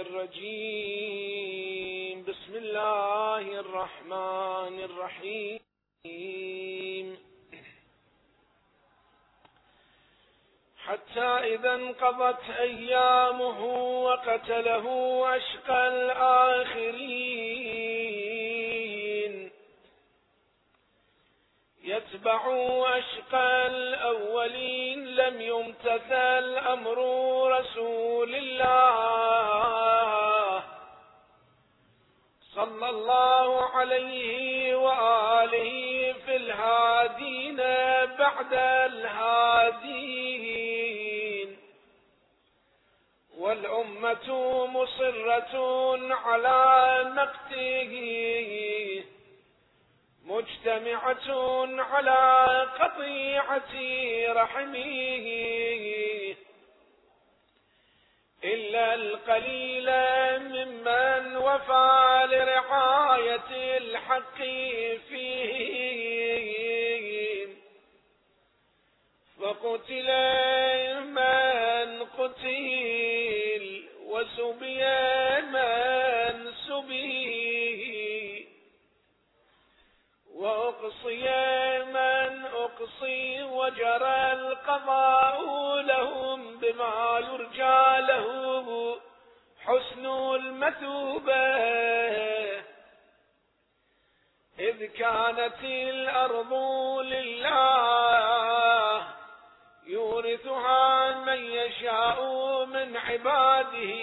الرجيم. بسم الله الرحمن الرحيم. حتى إذا انقضت أيامه وقتله أشقى الآخرين يتبع أشقى الأولين. لم يمتثل أمر رسول الله صلى الله عليه وآله في الهادين بعد الهادين، والأمة مصرة على مقته مجتمعة على قطيعة رحمه، إلا القليل ممن وفى لرعاية الحق فيه، فقتل من قتل وسبي من سبي وأقصي من أقصي، وجرى القضاء لهم بما يرجى له حسن المثوبة، إذ كانت الأرض لله يورثها من يشاء من عباده،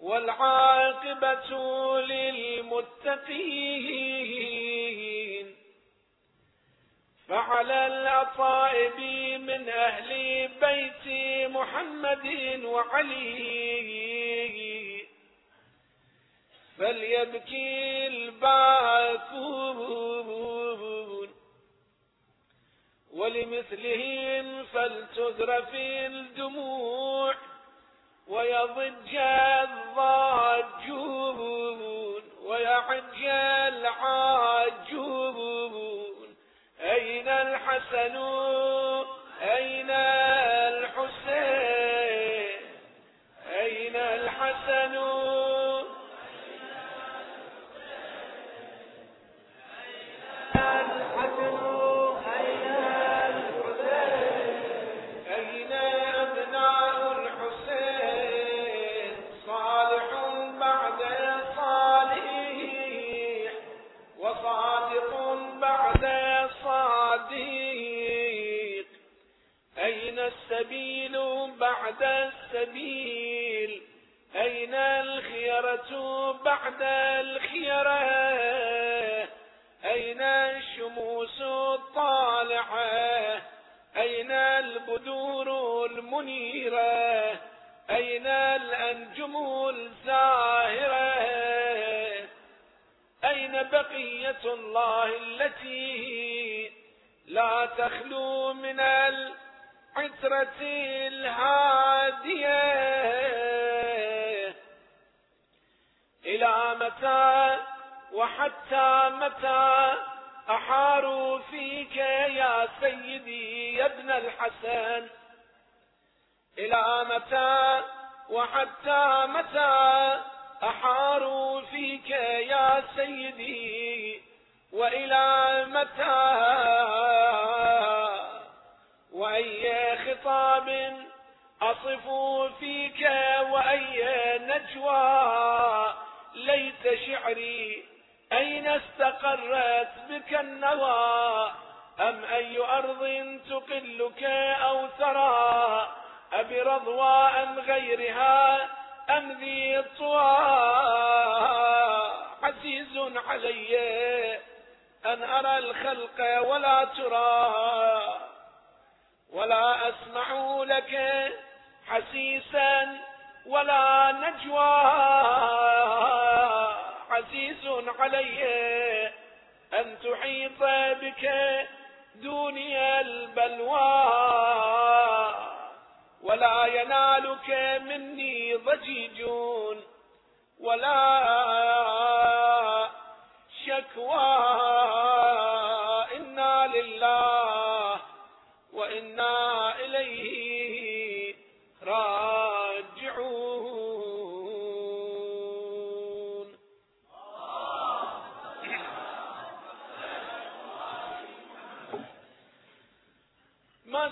والعاقبة للمتقين. فعلى الأطائب من أهل بيت محمد وعلي فليبكي الباكون، ولمثلهم فلتذرف الدموع ويضج الضاجون ويعج العاجون. أين الحسن أين الحسين أين الحسن أين الحسين أين الحسن السبيل بعد السبيل، أين الخيرة بعد الخيرة، أين الشموس الطالعة، أين البدور المنيرة، أين الأنجم الزاهرة، أين بقية الله التي لا تخلو من عترة الهادية. إلى متى وحتى متى أحاروا فيك يا سيدي يا ابن الحسن؟ إلى متى وحتى متى أحاروا فيك يا سيدي؟ وإلى متى وأي خطاب أصف فيك وأي نجوى؟ ليت شعري أين استقرت بك النوى، أم أي أرض تقلك أو ترى، أبرضوى أم غيرها أم ذي الطوى؟ عزيز علي أن أرى الخلق ولا ترى، ولا أسمع لك حسيسا ولا نجوى. عزيز علي أن تحيط بك دوني البلوى، ولا ينالك مني ضجيج ولا شكوى. إنا لله وإنا إليه راجعون.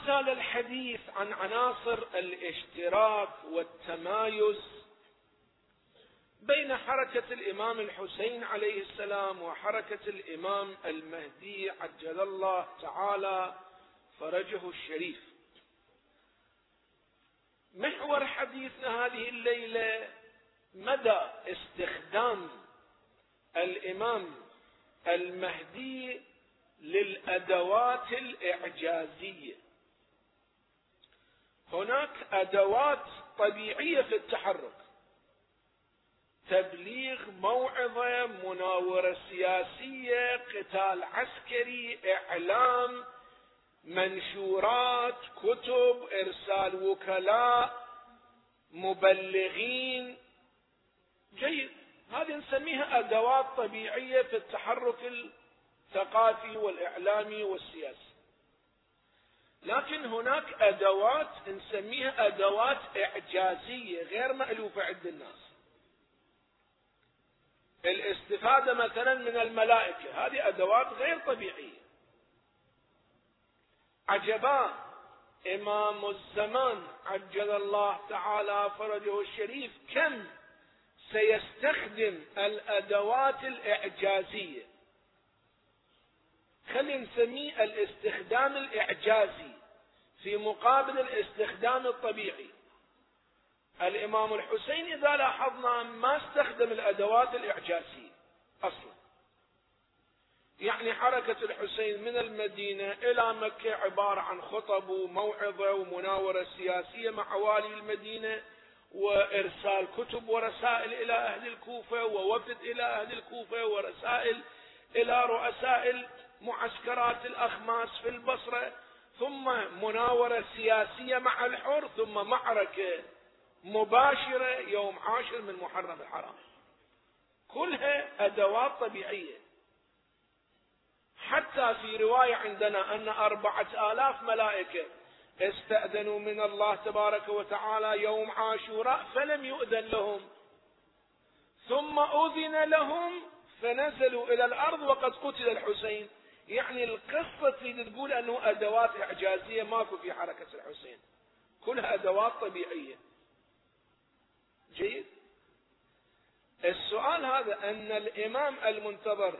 سال الحديث عن عناصر الاشتراك والتمايز بين حركة الإمام الحسين عليه السلام وحركة الإمام المهدي عجل الله تعالى فرجه الشريف. محور حديثنا هذه الليلة مدى استخدام الإمام المهدي للأدوات الإعجازية. هناك أدوات طبيعية في التحرك: تبليغ، موعظة، مناورة سياسية، قتال عسكري، إعلام، منشورات، كتب، إرسال وكلاء، مبلغين. جيد، هذه نسميها أدوات طبيعية في التحرك الثقافي والإعلامي والسياسي. لكن هناك أدوات نسميها أدوات إعجازية غير مألوفة عند الناس. الاستفادة مثلا من الملائكة، هذه أدوات غير طبيعية. عجبا إمام الزمان عجل الله تعالى فرجه الشريف كم سيستخدم الأدوات الإعجازية. خلينا نسميه الاستخدام الإعجازي في مقابل الاستخدام الطبيعي. الإمام الحسين إذا لاحظنا ما استخدم الأدوات الإعجازية أصلا. يعني حركة الحسين من المدينة إلى مكة عبارة عن خطب وموعظة ومناورة سياسية مع والي المدينة، وإرسال كتب ورسائل إلى أهل الكوفة، ووفد إلى أهل الكوفة، ورسائل إلى رؤساء معسكرات الأخماس في البصرة، ثم مناورة سياسية مع الحر، ثم معركة مباشرة يوم 10 من محرم الحرام. كلها أدوات طبيعية. حتى في رواية عندنا أن 4000 ملائكة استأذنوا من الله تبارك وتعالى يوم عاشوراء فلم يؤذن لهم، ثم أذن لهم فنزلوا إلى الأرض وقد قتل الحسين. يعني القصة تريد تقول أنه أدوات إعجازية ماكو في حركة الحسين، كلها أدوات طبيعية. جيد. السؤال هذا أن الإمام المنتظر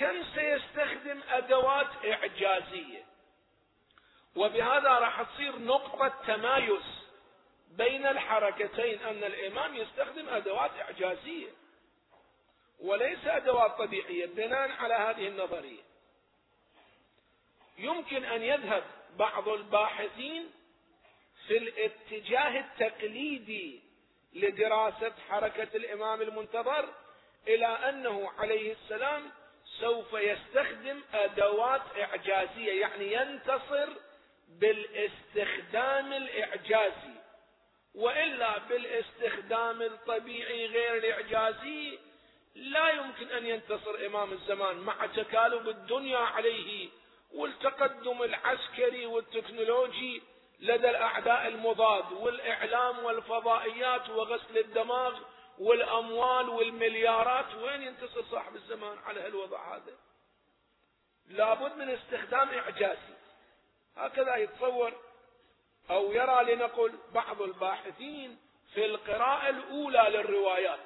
كم سيستخدم أدوات إعجازية، وبهذا راح تصير نقطة تمايز بين الحركتين، أن الإمام يستخدم أدوات إعجازية وليس أدوات طبيعية. بناء على هذه النظرية يمكن أن يذهب بعض الباحثين في الاتجاه التقليدي لدراسة حركة الإمام المنتظر إلى أنه عليه السلام سوف يستخدم أدوات إعجازية، يعني ينتصر بالاستخدام الإعجازي، وإلا بالاستخدام الطبيعي غير الإعجازي لا يمكن أن ينتصر إمام الزمان مع تكالب الدنيا عليه والتقدم العسكري والتكنولوجي لدى الأعداء المضاد والإعلام والفضائيات وغسل الدماغ والأموال والمليارات. وين ينتصر صاحب الزمان على هالوضع هذا؟ لابد من استخدام إعجازي. هكذا يتصور أو يرى لنقل بعض الباحثين في القراءة الأولى للروايات.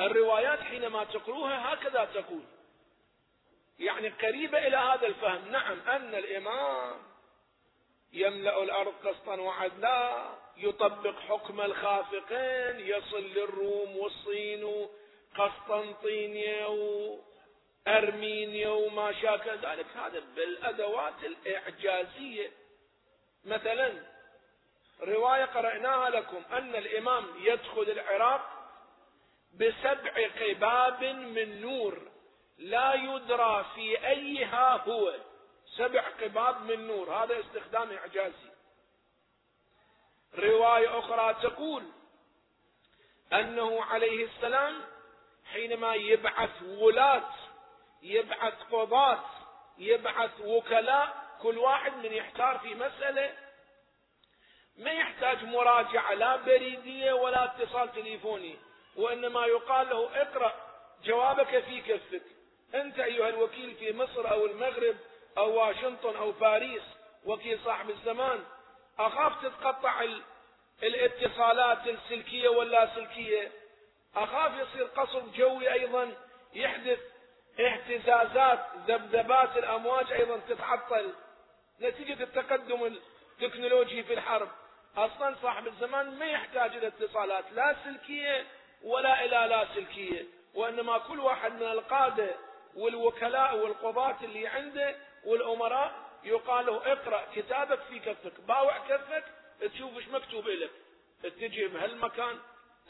الروايات حينما تقروها هكذا تقول، يعني قريبة إلى هذا الفهم. نعم، أن الإمام يملأ الأرض قسطا وعدلا، يطبق حكم الخافقين، يصل للروم والصين وقسطنطينية وأرمينيا وما شاكل ذلك، هذا بالأدوات الإعجازية. مثلا رواية قرأناها لكم أن الإمام يدخل العراق ب7 قباب من نور لا يدرى في أيها هو. 7 قباب من نور، هذا استخدام إعجازي. رواية أخرى تقول أنه عليه السلام حينما يبعث ولاة، يبعث قضاة، يبعث وكلاء، كل واحد من يحتار في مسألة ما يحتاج مراجعة لا بريدية ولا اتصال تليفوني، وإنما يقال له اقرأ جوابك في كفك أنت أيها الوكيل في مصر أو المغرب أو واشنطن أو باريس، وكيل صاحب الزمان، اخاف تتقطع الاتصالات السلكيه واللاسلكيه، اخاف يصير قصف جوي ايضا يحدث اهتزازات، ذبذبات الامواج ايضا تتعطل نتيجه التقدم التكنولوجي في الحرب. اصلا صاحب الزمان ما يحتاج الى اتصالات لا سلكيه ولا الى لاسلكيه، وانما كل واحد من القاده والوكلاء والقضاة اللي عنده والامراء يقال له اقرا كتابك في كفك، باوع كفك تشوف ايش مكتوب لك، تجي بهالمكان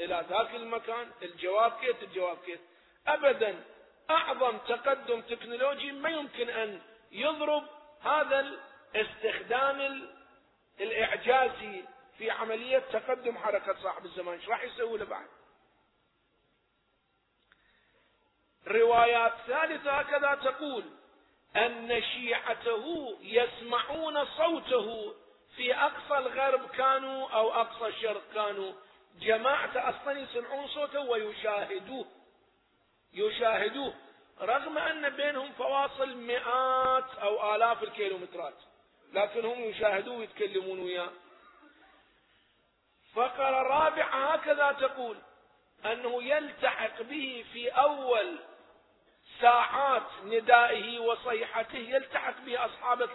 الى ذاك المكان، الجواب كيف الجواب كيف. ابدا اعظم تقدم تكنولوجي ما يمكن ان يضرب هذا الاستخدام الاعجازي في عمليه تقدم حركه صاحب الزمان. ايش راح يسوي له بعد؟ روايات ثالثة هكذا تقول أن شيعته يسمعون صوته في أقصى الغرب كانوا أو أقصى الشرق كانوا، جماعة أصلا يسمعون صوته ويشاهدوه، رغم أن بينهم فواصل مئات أو آلاف الكيلومترات، لكنهم يشاهدوه ويتكلمون وياه. فقرة رابعة هكذا تقول أنه يلتحق به في أول ساعات ندائه وصيحته، يلتحق به أصحاب 313،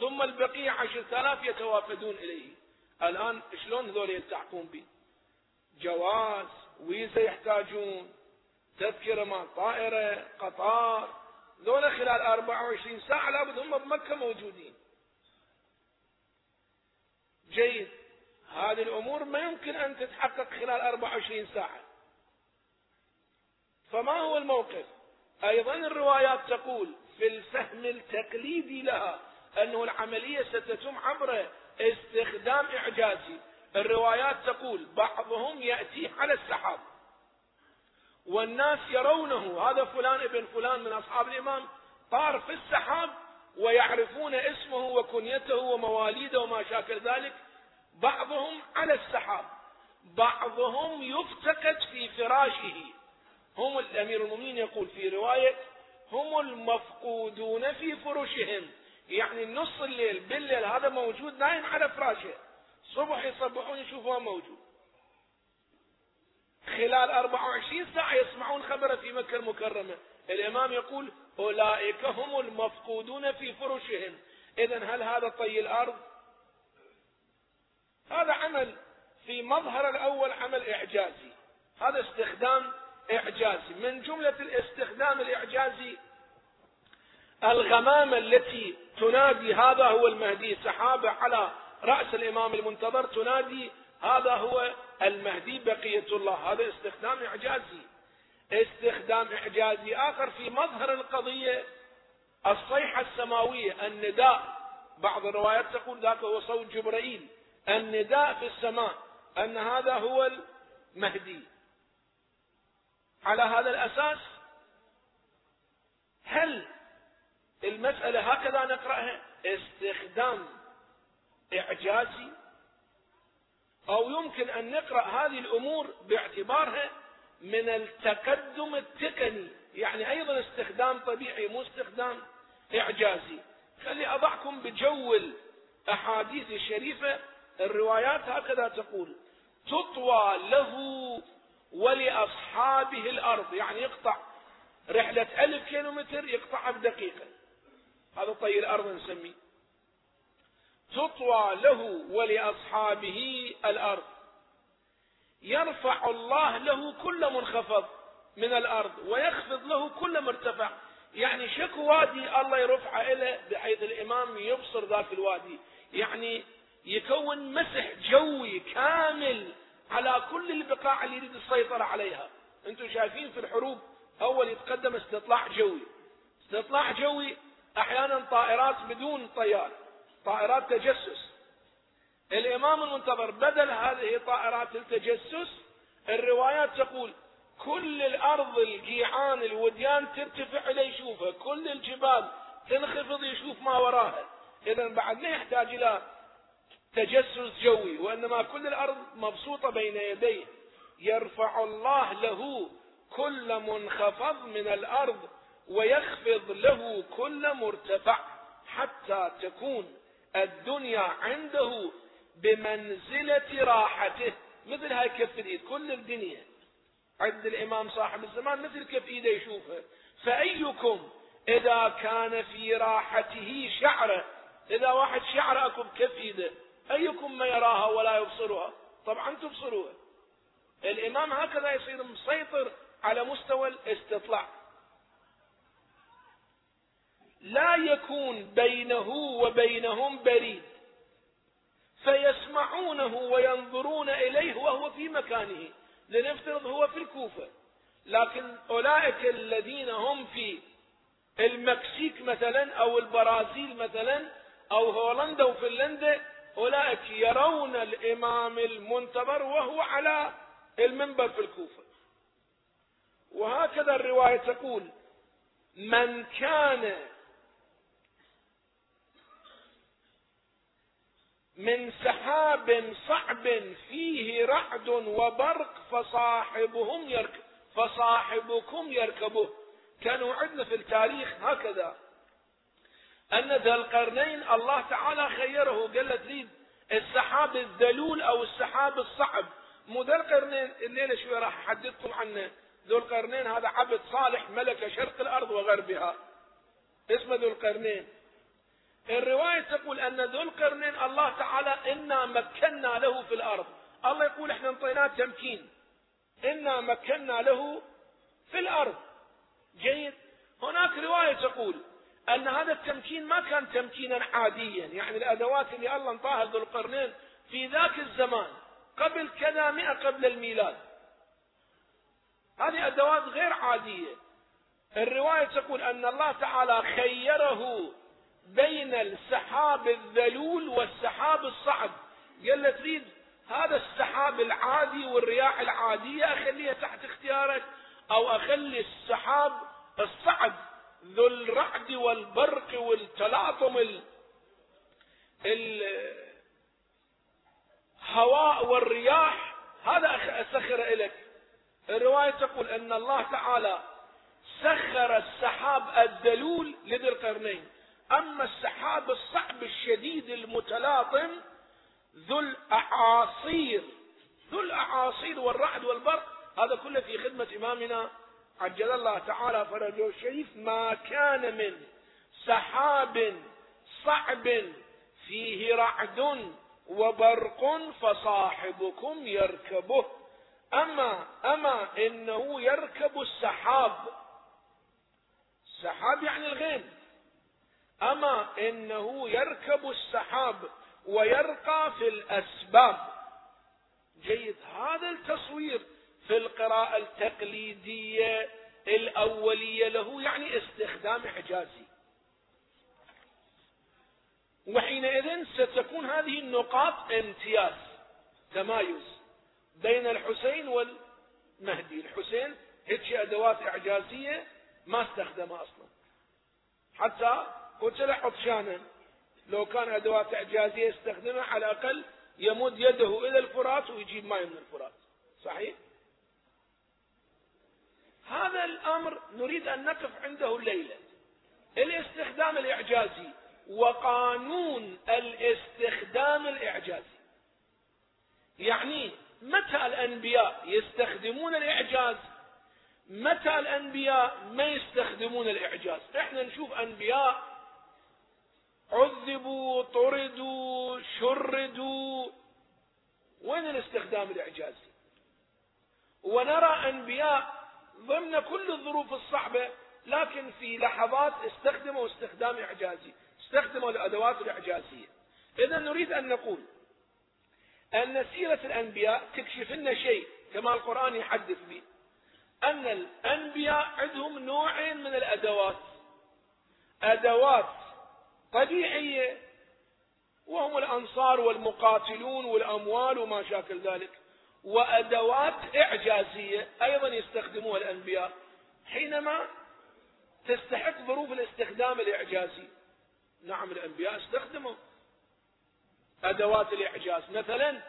ثم البقية 10,000 يتوافدون إليه. الآن شلون هذول يلتحقون به؟ جواز، ويزا يحتاجون، تذكرة مع طائرة، قطار. ذولا خلال 24 ساعة لابد هم بمكة موجودين. جيد، هذه الأمور ما يمكن أن تتحقق خلال 24 ساعة. فما هو الموقف؟ أيضا الروايات تقول في الفهم التقليدي لها أنه العملية ستتم عبر استخدام إعجازي. الروايات تقول بعضهم يأتي على السحاب والناس يرونه، هذا فلان ابن فلان من أصحاب الإمام طار في السحاب ويعرفون اسمه وكنيته ومواليده وما شاكل ذلك. بعضهم على السحاب، بعضهم يفتقد في فراشه، هم الأمير المؤمنين يقول في رواية هم المفقودون في فروشهم، يعني نص الليل بالليل هذا موجود نايم على فراشه، صبح يصبحون يشوفوه موجود. خلال 24 ساعة يسمعون خبره في مكة المكرمة. الإمام يقول أولئك هم المفقودون في فروشهم. إذن هل هذا طي الأرض؟ هذا عمل في مظهر الأول، عمل إعجازي، هذا استخدام إعجازي. من جملة الاستخدام الإعجازي الغمامة التي تنادي هذا هو المهدي، سحابة على رأس الإمام المنتظر تنادي هذا هو المهدي بقية الله، هذا استخدام إعجازي. استخدام إعجازي آخر في مظهر القضية الصيحة السماوية، النداء. بعض الروايات تقول ذاك هو صوت جبرائيل، النداء في السماء أن هذا هو المهدي. على هذا الأساس هل المسألة هكذا نقرأها استخدام إعجازي، أو يمكن أن نقرأ هذه الأمور باعتبارها من التقدم التقني، يعني أيضا استخدام طبيعي مو استخدام إعجازي. خلي أضعكم بجو الأحاديث الشريفة. الروايات هكذا تقول تطوى له ولأصحابه الأرض، يعني يقطع رحلة 1000 كيلومتر يقطعها بدقيقة، هذا طي الأرض نسميه. تطوى له ولأصحابه الأرض، يرفع الله له كل منخفض من الأرض ويخفض له كل مرتفع، يعني شكو وادي الله يرفعه إليه بحيث الإمام يبصر ذاك الوادي، يعني يكون مسح جوي كامل على كل البقاع اللي يريد السيطرة عليها. انتم شايفين في الحروب اول يتقدم استطلاع جوي، احيانا طائرات بدون طيار، طائرات تجسس. الامام المنتظر بدل هذه طائرات التجسس، الروايات تقول كل الارض الجيعان الوديان ترتفع اليه يشوفها، كل الجبال تنخفض يشوف ما وراها. اذا بعد ما يحتاج الى تجسس جوي، وإنما كل الأرض مبسوطة بين يديه. يرفع الله له كل منخفض من الأرض ويخفض له كل مرتفع، حتى تكون الدنيا عنده بمنزلة راحته. مثل هاي كف الإيد، كل الدنيا عند الإمام صاحب الزمان مثل كف إيده يشوفها. فأيكم إذا كان في راحته شعره، إذا واحد شعره أكو بكف إيده، أيكم ما يراها ولا يبصرها؟ طبعا تبصروها. الإمام هكذا يصير مسيطر على مستوى الاستطلاع، لا يكون بينه وبينهم بريد، فيسمعونه وينظرون إليه وهو في مكانه. لنفترض هو في الكوفة، لكن أولئك الذين هم في المكسيك مثلا أو البرازيل مثلا أو هولندا وفنلندا، أولئك يرون الإمام المنتظر وهو على المنبر في الكوفة. وهكذا الرواية تقول: من كان من سحاب صعب فيه رعد وبرق فصاحبكم يركبه. كانوا عندنا في التاريخ هكذا، أن ذا القرنين الله تعالى خيره، قالت لي السحاب الذلول أو السحاب الصعب، مو ذا القرنين. الليلة شوي راح أحدثكم عنه. ذو القرنين هذا عبد صالح ملك شرق الأرض وغربها، اسمه ذو القرنين. الرواية تقول أن ذو القرنين الله تعالى إنا مكنا له في الأرض، الله يقول إحنا انطيناه تمكين، إنا مكنا له في الأرض. جيد. هناك رواية تقول أن هذا التمكين ما كان تمكينا عاديا، يعني الأدوات اللي الله انطاها ذو القرنين في ذاك الزمان قبل كذا 100 قبل الميلاد، هذه أدوات غير عادية. الرواية تقول أن الله تعالى خيره بين السحاب الذلول والسحاب الصعب، قال له تريد هذا السحاب العادي والرياح العادية أخليها تحت اختيارك، أو أخلي السحاب الصعب ذو الرعد والبرق والتلاطم الهواء والرياح، هذا أسخر لك. الرواية تقول أن الله تعالى سخر السحاب الذلول لذي القرنين، أما السحاب الصعب الشديد المتلاطم ذو الأعاصير والرعد والبرق، هذا كله في خدمة إمامنا عجل الله تعالى فرجه الشريف. ما كان من سحاب صعب فيه رعد وبرق فصاحبكم يركبه. أما إنه يركب السحاب يعني الغيم، أما إنه يركب السحاب ويرقى في الأسباب. جيد. هذا التصوير في القراءة التقليدية الأولية له يعني استخدام إعجازي، وحينئذ ستكون هذه النقاط امتياز، تمايز بين الحسين والمهدي. الحسين هيك أدوات إعجازية ما استخدمها أصلا، حتى قلت له عطشانا، لو كان أدوات إعجازية استخدمها على الأقل يمد يده إلى الفرات ويجيب ماء من الفرات، صحيح؟ هذا الأمر نريد أن نقف عنده الليلة، الاستخدام الإعجازي وقانون الاستخدام الإعجازي. يعني متى الأنبياء يستخدمون الإعجاز، متى الأنبياء ما يستخدمون الإعجاز. إحنا نشوف أنبياء عذبوا، طردوا، شردوا، وين الاستخدام الإعجازي؟ ونرى أنبياء ضمن كل الظروف الصعبة، لكن في لحظات استخدموا استخدام إعجازي، استخدموا الأدوات الإعجازية. إذا نريد أن نقول أن سيرة الأنبياء تكشف لنا شيء كما القرآن يحدث به، أن الأنبياء عندهم نوعين من الأدوات: أدوات طبيعية وهم الأنصار والمقاتلون والأموال وما شاكل ذلك، وأدوات إعجازية أيضا يستخدموها الأنبياء حينما تستحق ظروف الاستخدام الإعجازي. نعم الأنبياء استخدموا أدوات الإعجاز، مثلا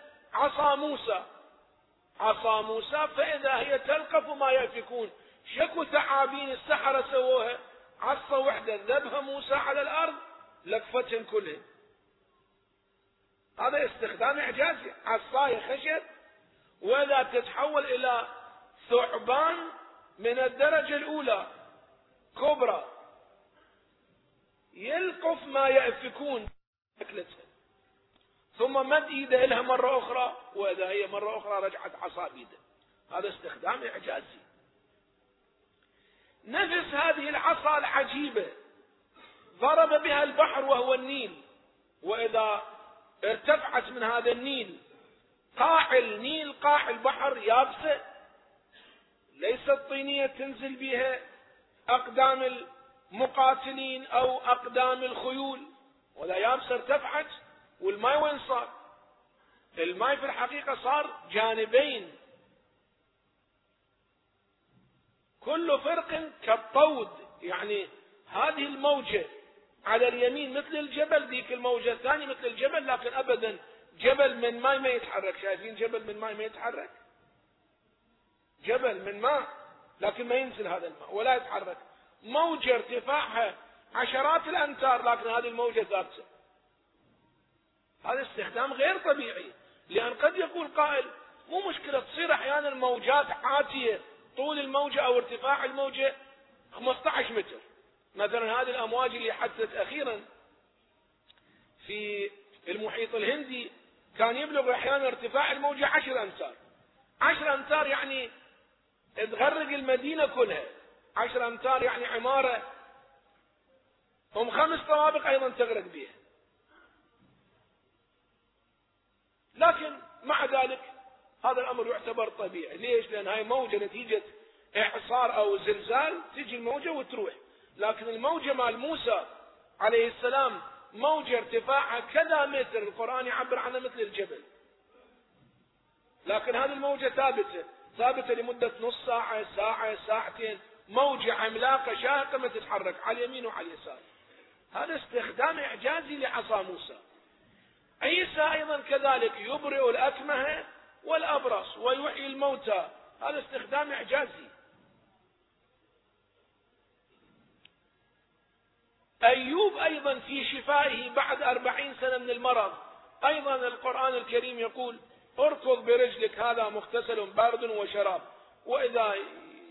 عصا موسى فإذا هي تلقف ما يأفكون، شكو ثعابين السحرة سووها، عصا وحدة ذبها موسى على الأرض لكفتهم كلهم. هذا استخدام إعجازي، عصاية خشب ولا تتحول إلى ثعبان من الدرجة الأولى كبرى يلقف ما يأفكون أكلتها. ثم مد إيده لها مرة أخرى وإذا هي مرة أخرى رجعت عصا بيده. هذا استخدام إعجازي. نفس هذه العصا العجيبة ضرب بها البحر وهو النيل، وإذا ارتفعت من هذا النيل قاع النيل قاع البحر يابسة ليست طينية تنزل بها أقدام المقاتلين أو أقدام الخيول، ولا يابسة ارتفعت والماء وين صار؟ الماء في الحقيقة صار جانبين، كل فرق كالطود، يعني هذه الموجة على اليمين مثل الجبل، ذيك الموجة الثانية مثل الجبل، لكن أبدا جبل من ماء ما يتحرك. شايفين جبل من ماء ما يتحرك؟ جبل من ماء لكن ما ينزل هذا الماء ولا يتحرك. موجة ارتفاعها عشرات الأمتار لكن هذه الموجة ثابتة. هذا استخدام غير طبيعي، لأن قد يقول قائل مو مشكلة تصير أحيانا الموجات عاتية، طول الموجة أو ارتفاع الموجة 15 متر مثلا. هذه الأمواج اللي حدثت أخيرا في المحيط الهندي كان يبلغ أحيانا ارتفاع الموجة 10 أمتار. 10 أمتار يعني تغرق المدينة كلها، 10 أمتار يعني عمارة هم 5 طوابق أيضا تغرق بها. لكن مع ذلك هذا الأمر يعتبر طبيعي. ليش؟ لأن هاي موجة نتيجة إعصار أو زلزال تجي الموجة وتروح، لكن الموجة مال موسى عليه السلام موجة ارتفاعها كذا متر، القرآن يعبر عنها مثل الجبل، لكن هذه الموجة ثابتة ثابتة لمدة نص ساعة ساعة ساعتين، موجة عملاقة شاهقة ما تتحرك على اليمين وعلى اليسار. هذا استخدام إعجازي لعصا موسى. عيسى أيضا كذلك يبرئ الأكمه والأبرص ويحيي الموتى، هذا استخدام إعجازي. أيوب أيضا في شفائه بعد 40 سنة من المرض، أيضا القرآن الكريم يقول اركض برجلك هذا مغتسل بارد وشراب، وإذا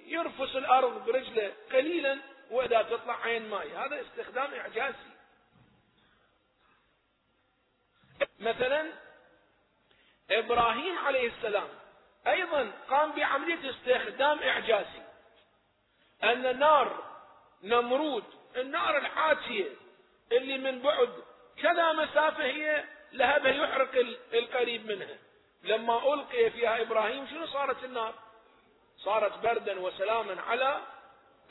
يرفس الأرض برجله قليلا وإذا تطلع عين ماء. هذا استخدام إعجازي. مثلا إبراهيم عليه السلام أيضا قام بعملية استخدام إعجازي، أن نار نمرود النار العاتية اللي من بعد كذا مسافة هي لهبها يحرق القريب منها، لما ألقي فيها إبراهيم شنو صارت النار؟ صارت بردا وسلاما على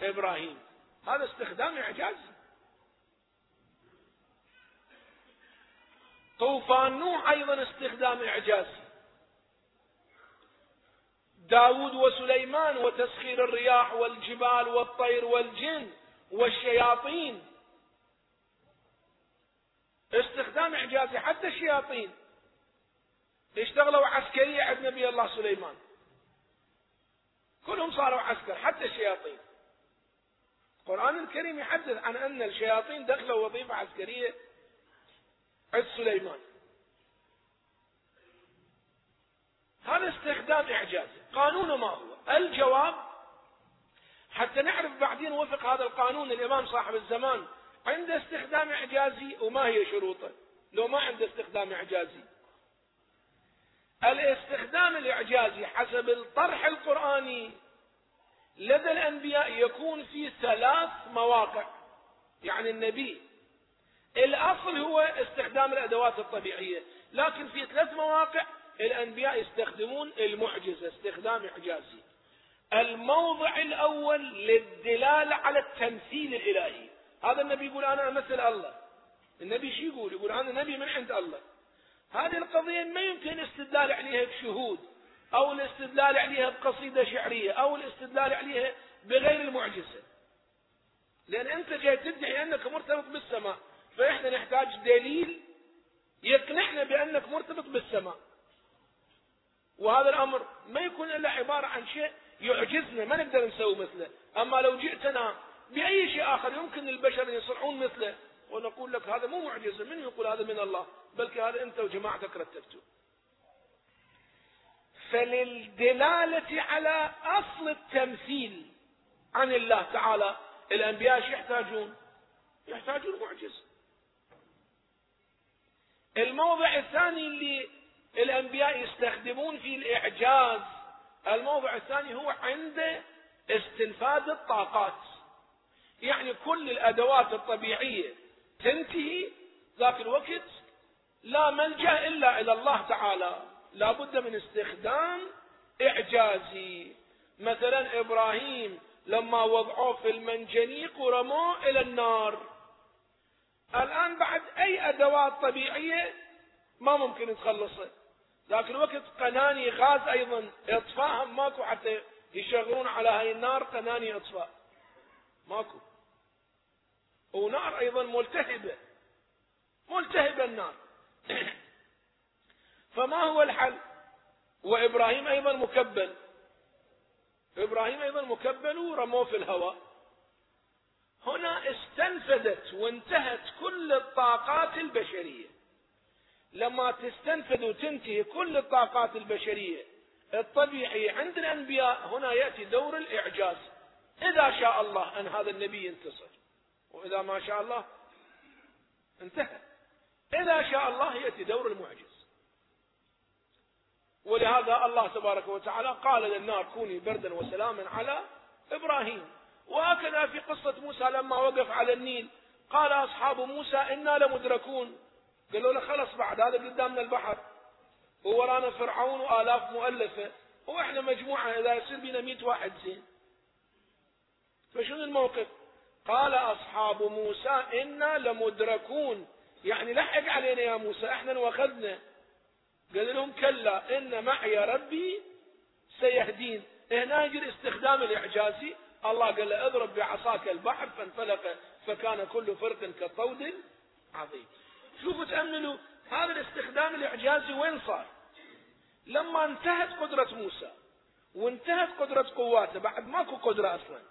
إبراهيم. هذا استخدام إعجازي. طوفان نوح أيضا استخدام إعجازي. داود وسليمان وتسخير الرياح والجبال والطير والجن والشياطين استخدام إعجازي. حتى الشياطين اشتغلوا عسكرية عند نبي الله سليمان، كلهم صاروا عسكر حتى الشياطين. القرآن الكريم يحدث عن أن الشياطين دخلوا وظيفة عسكرية عند سليمان. هذا استخدام إعجازي. قانون ما هو؟ الجواب حتى نعرف بعدين وفق هذا القانون الإمام صاحب الزمان عند استخدام إعجازي وما هي شروطه. لو ما عند استخدام إعجازي، الاستخدام الإعجازي حسب الطرح القرآني لدى الأنبياء يكون في 3 مواقع. يعني النبي الأصل هو استخدام الأدوات الطبيعية، لكن في 3 مواقع الأنبياء يستخدمون المعجزة استخدام إعجازي. الموضع الأول للدلالة على التمثيل الإلهي. هذا النبي يقول أنا أمثل الله. النبي شو يقول؟ يقول أنا نبي من عند الله. هذه القضية ما يمكن الاستدلال عليها بشهود أو الاستدلال عليها بقصيدة شعرية أو الاستدلال عليها بغير المعجزة، لأن أنت جاي تدعي أنك مرتبط بالسماء، فإحنا نحتاج دليل يقنعنا بأنك مرتبط بالسماء، وهذا الأمر ما يكون إلا عبارة عن شيء يعجزنا ما نقدر نسوي مثله. أما لو جئتنا بأي شيء آخر يمكن للبشر أن يصنعون مثله ونقول لك هذا مو معجزة، من يقول هذا من الله؟ بل هذا أنت وجماعتك رتبته. فللدلالة على أصل التمثيل عن الله تعالى الأنبياء يحتاجون معجزة. الموضع الثاني اللي الأنبياء يستخدمون فيه الإعجاز، الموضع الثاني هو عند استنفاذ الطاقات، يعني كل الأدوات الطبيعية تنتهي ذاك الوقت، لا ملجأ إلا إلى الله تعالى، لا بد من استخدام إعجازي. مثلا إبراهيم لما وضعوه في المنجنيق ورموه إلى النار، الآن بعد أي أدوات طبيعية ما ممكن يتخلصه، ذاك الوقت قناني غاز أيضا إطفاء ماكو، حتى يشغلون على هاي النار قناني إطفاء ماكو، ونار أيضا ملتهبة، النار. فما هو الحل؟ وإبراهيم أيضا مكبل، ورموه في الهواء. هنا استنفذت وانتهت كل الطاقات البشرية. لما تستنفذ وتنتهي كل الطاقات البشرية الطبيعية عند الأنبياء، هنا يأتي دور الإعجاز، إذا شاء الله أن هذا النبي ينتصر، وإذا ما شاء الله انتهى. إذا شاء الله يأتي دور المعجز. ولهذا الله تبارك وتعالى قال للنار كوني بردا وسلاما على إبراهيم. وهكذا في قصة موسى لما وقف على النيل قال أصحاب موسى إنا لمدركون، قالوا له خلص بعد هذا قدامنا البحر وورانا فرعون وآلاف مؤلفة، وإحنا مجموعة إذا يصير بنا 100 واحد زين. فشنو الموقف؟ قال أصحاب موسى إنا لمدركون، يعني لحق علينا يا موسى إحنا نوخذنا. قال لهم كلا إن معي ربي سيهدين. هنا يجري استخدام الإعجازي. الله قال له اضرب بعصاك البحر فانفلق فكان كل فرق كالطود عظيم. شوفوا تأملوا هذا الاستخدام الإعجازي وين صار. لما انتهت قدرة موسى وانتهت قدرة قواته، بعد ماكو قدرة أصلا،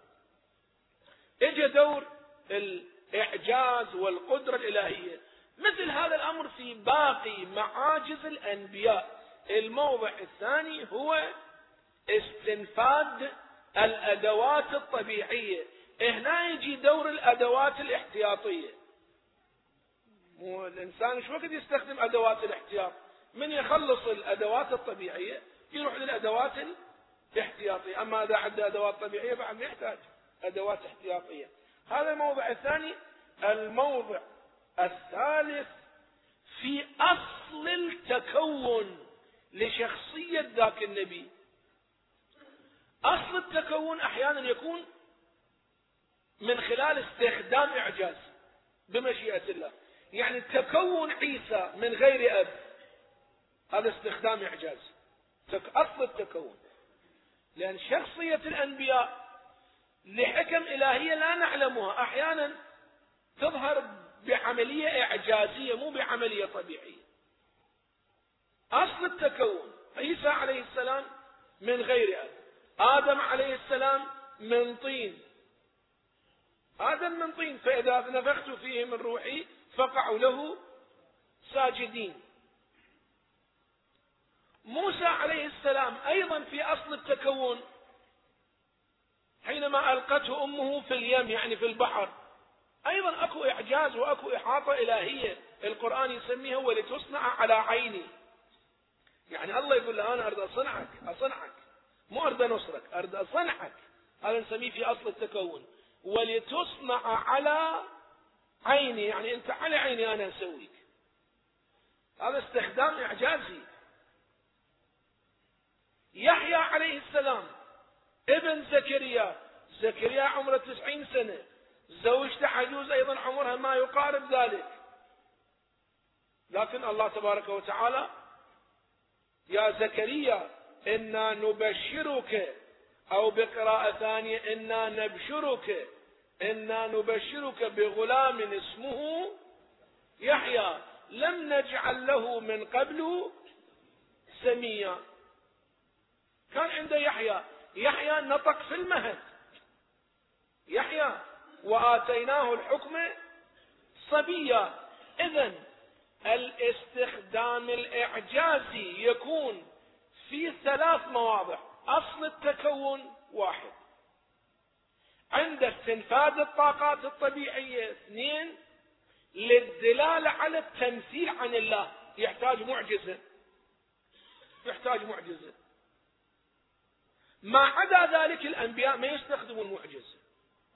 اجى دور الإعجاز والقدرة الإلهية. مثل هذا الأمر في باقي معاجز الأنبياء. الموضع الثاني هو استنفاذ الأدوات الطبيعية. هنا يجي دور الأدوات الاحتياطية. والإنسان شو وقت يستخدم أدوات الاحتياط؟ من يخلص الأدوات الطبيعية يروح للأدوات الاحتياطية. أما إذا عنده أدوات طبيعية بعد يحتاج أدوات احتياطية. هذا الموضع الثاني. الموضع الثالث في أصل التكون لشخصية ذاك النبي. أصل التكون أحيانا يكون من خلال استخدام إعجاز بمشيئة الله. يعني تكون عيسى من غير أب، هذا استخدام إعجاز، أصل التكون. لأن شخصية الأنبياء لحكم إلهية لا نعلمها أحيانا تظهر بعملية إعجازية مو بعملية طبيعية. أصل التكون عيسى عليه السلام من غير أب، آدم عليه السلام من طين، فإذا نفخت فيه من روحي فقعوا له ساجدين. موسى عليه السلام أيضا في أصل التكون، حينما ألقته أمه في اليم يعني في البحر، أيضا أكو إعجاز وأكو إحاطة إلهية. القرآن يسميها ولتصنع على عيني، يعني الله يقول له أنا أريد أصنعك، مو أرد نصرك، أرد أصنعك. هذا نسميه في أصل التكون ولتصنع على عيني، يعني أنت على عيني أنا أسويك. هذا استخدام إعجازي. يحيى عليه السلام ابن زكريا، عمره 90 سنة، زوجته عجوز أيضا عمرها ما يقارب ذلك، لكن الله تبارك وتعالى يا زكريا إنا نبشرك، أو بقراءة ثانية إنا نبشرك، بغلام اسمه يحيى لم نجعل له من قبل سميا. كان عنده يحيى، نطق في المهد، وآتيناه الحكم صبية. إذن الاستخدام الإعجازي يكون في ثلاث مواضع، أصل التكون واحد، عند استنفاذ الطاقات الطبيعية اثنين، للدلالة على التمثيل عن الله يحتاج معجزة. ما عدا ذلك الأنبياء ما يستخدمون معجزة،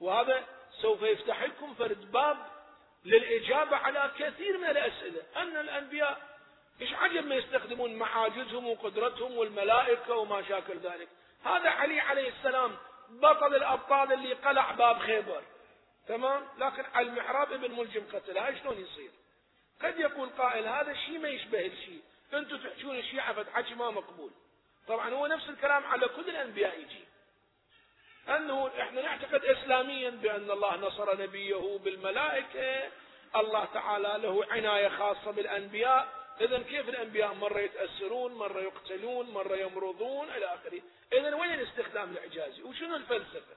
وهذا سوف يفتح لكم فرد باب للإجابة على كثير من الأسئلة، أن الأنبياء إيش عجب ما يستخدمون معاجزهم وقدرتهم والملائكة وما شاكل ذلك. هذا علي عليه السلام بطل الأبطال اللي قلع باب خيبر، تمام، لكن على المحراب ابن ملجم قتلها، شلون يصير؟ قد يقول قائل هذا الشيء ما يشبه الشيء، أنتم تحجون الشيعة فتحكي ما مقبول. طبعا هو نفس الكلام على كل الأنبياء يجي، أنه إحنا نعتقد إسلاميا بأن الله نصر نبيه بالملائكة، الله تعالى له عناية خاصة بالأنبياء، إذن كيف الأنبياء مرة يتأسرون، مرة يقتلون، مرة يمرضون إلى آخره. إذن وين الاستخدام الإعجازي؟ وشنو الفلسفة؟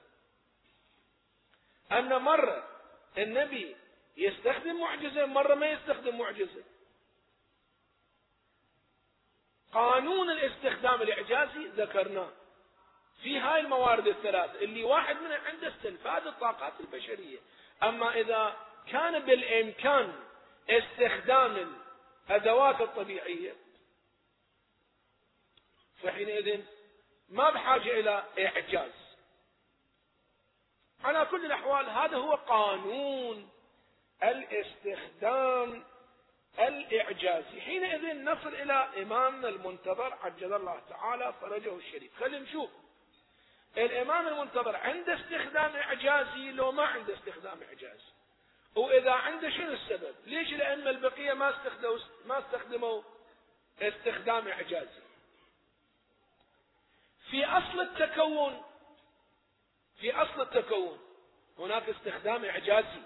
أن مرة النبي يستخدم معجزة، مرة ما يستخدم معجزة. قانون الاستخدام الإعجازي ذكرناه في هاي الموارد الثلاث اللي واحد منها عنده استنفاذ الطاقات البشرية. أما إذا كان بالإمكان استخدام الأدوات الطبيعية فحينئذ ما بحاجة إلى إعجاز. على كل الأحوال هذا هو قانون الاستخدام الإعجازي. حينئذ نصل إلى إمامنا المنتظر عجل الله تعالى فرجه الشريف. خلينا نشوف الإمام المنتظر عنده استخدام إعجازي لو ما عنده استخدام إعجازي، وإذا عنده شنو السبب؟ ليش الأئمة البقية ما استخدموا استخدام إعجازي؟ في أصل التكون هناك استخدام إعجازي.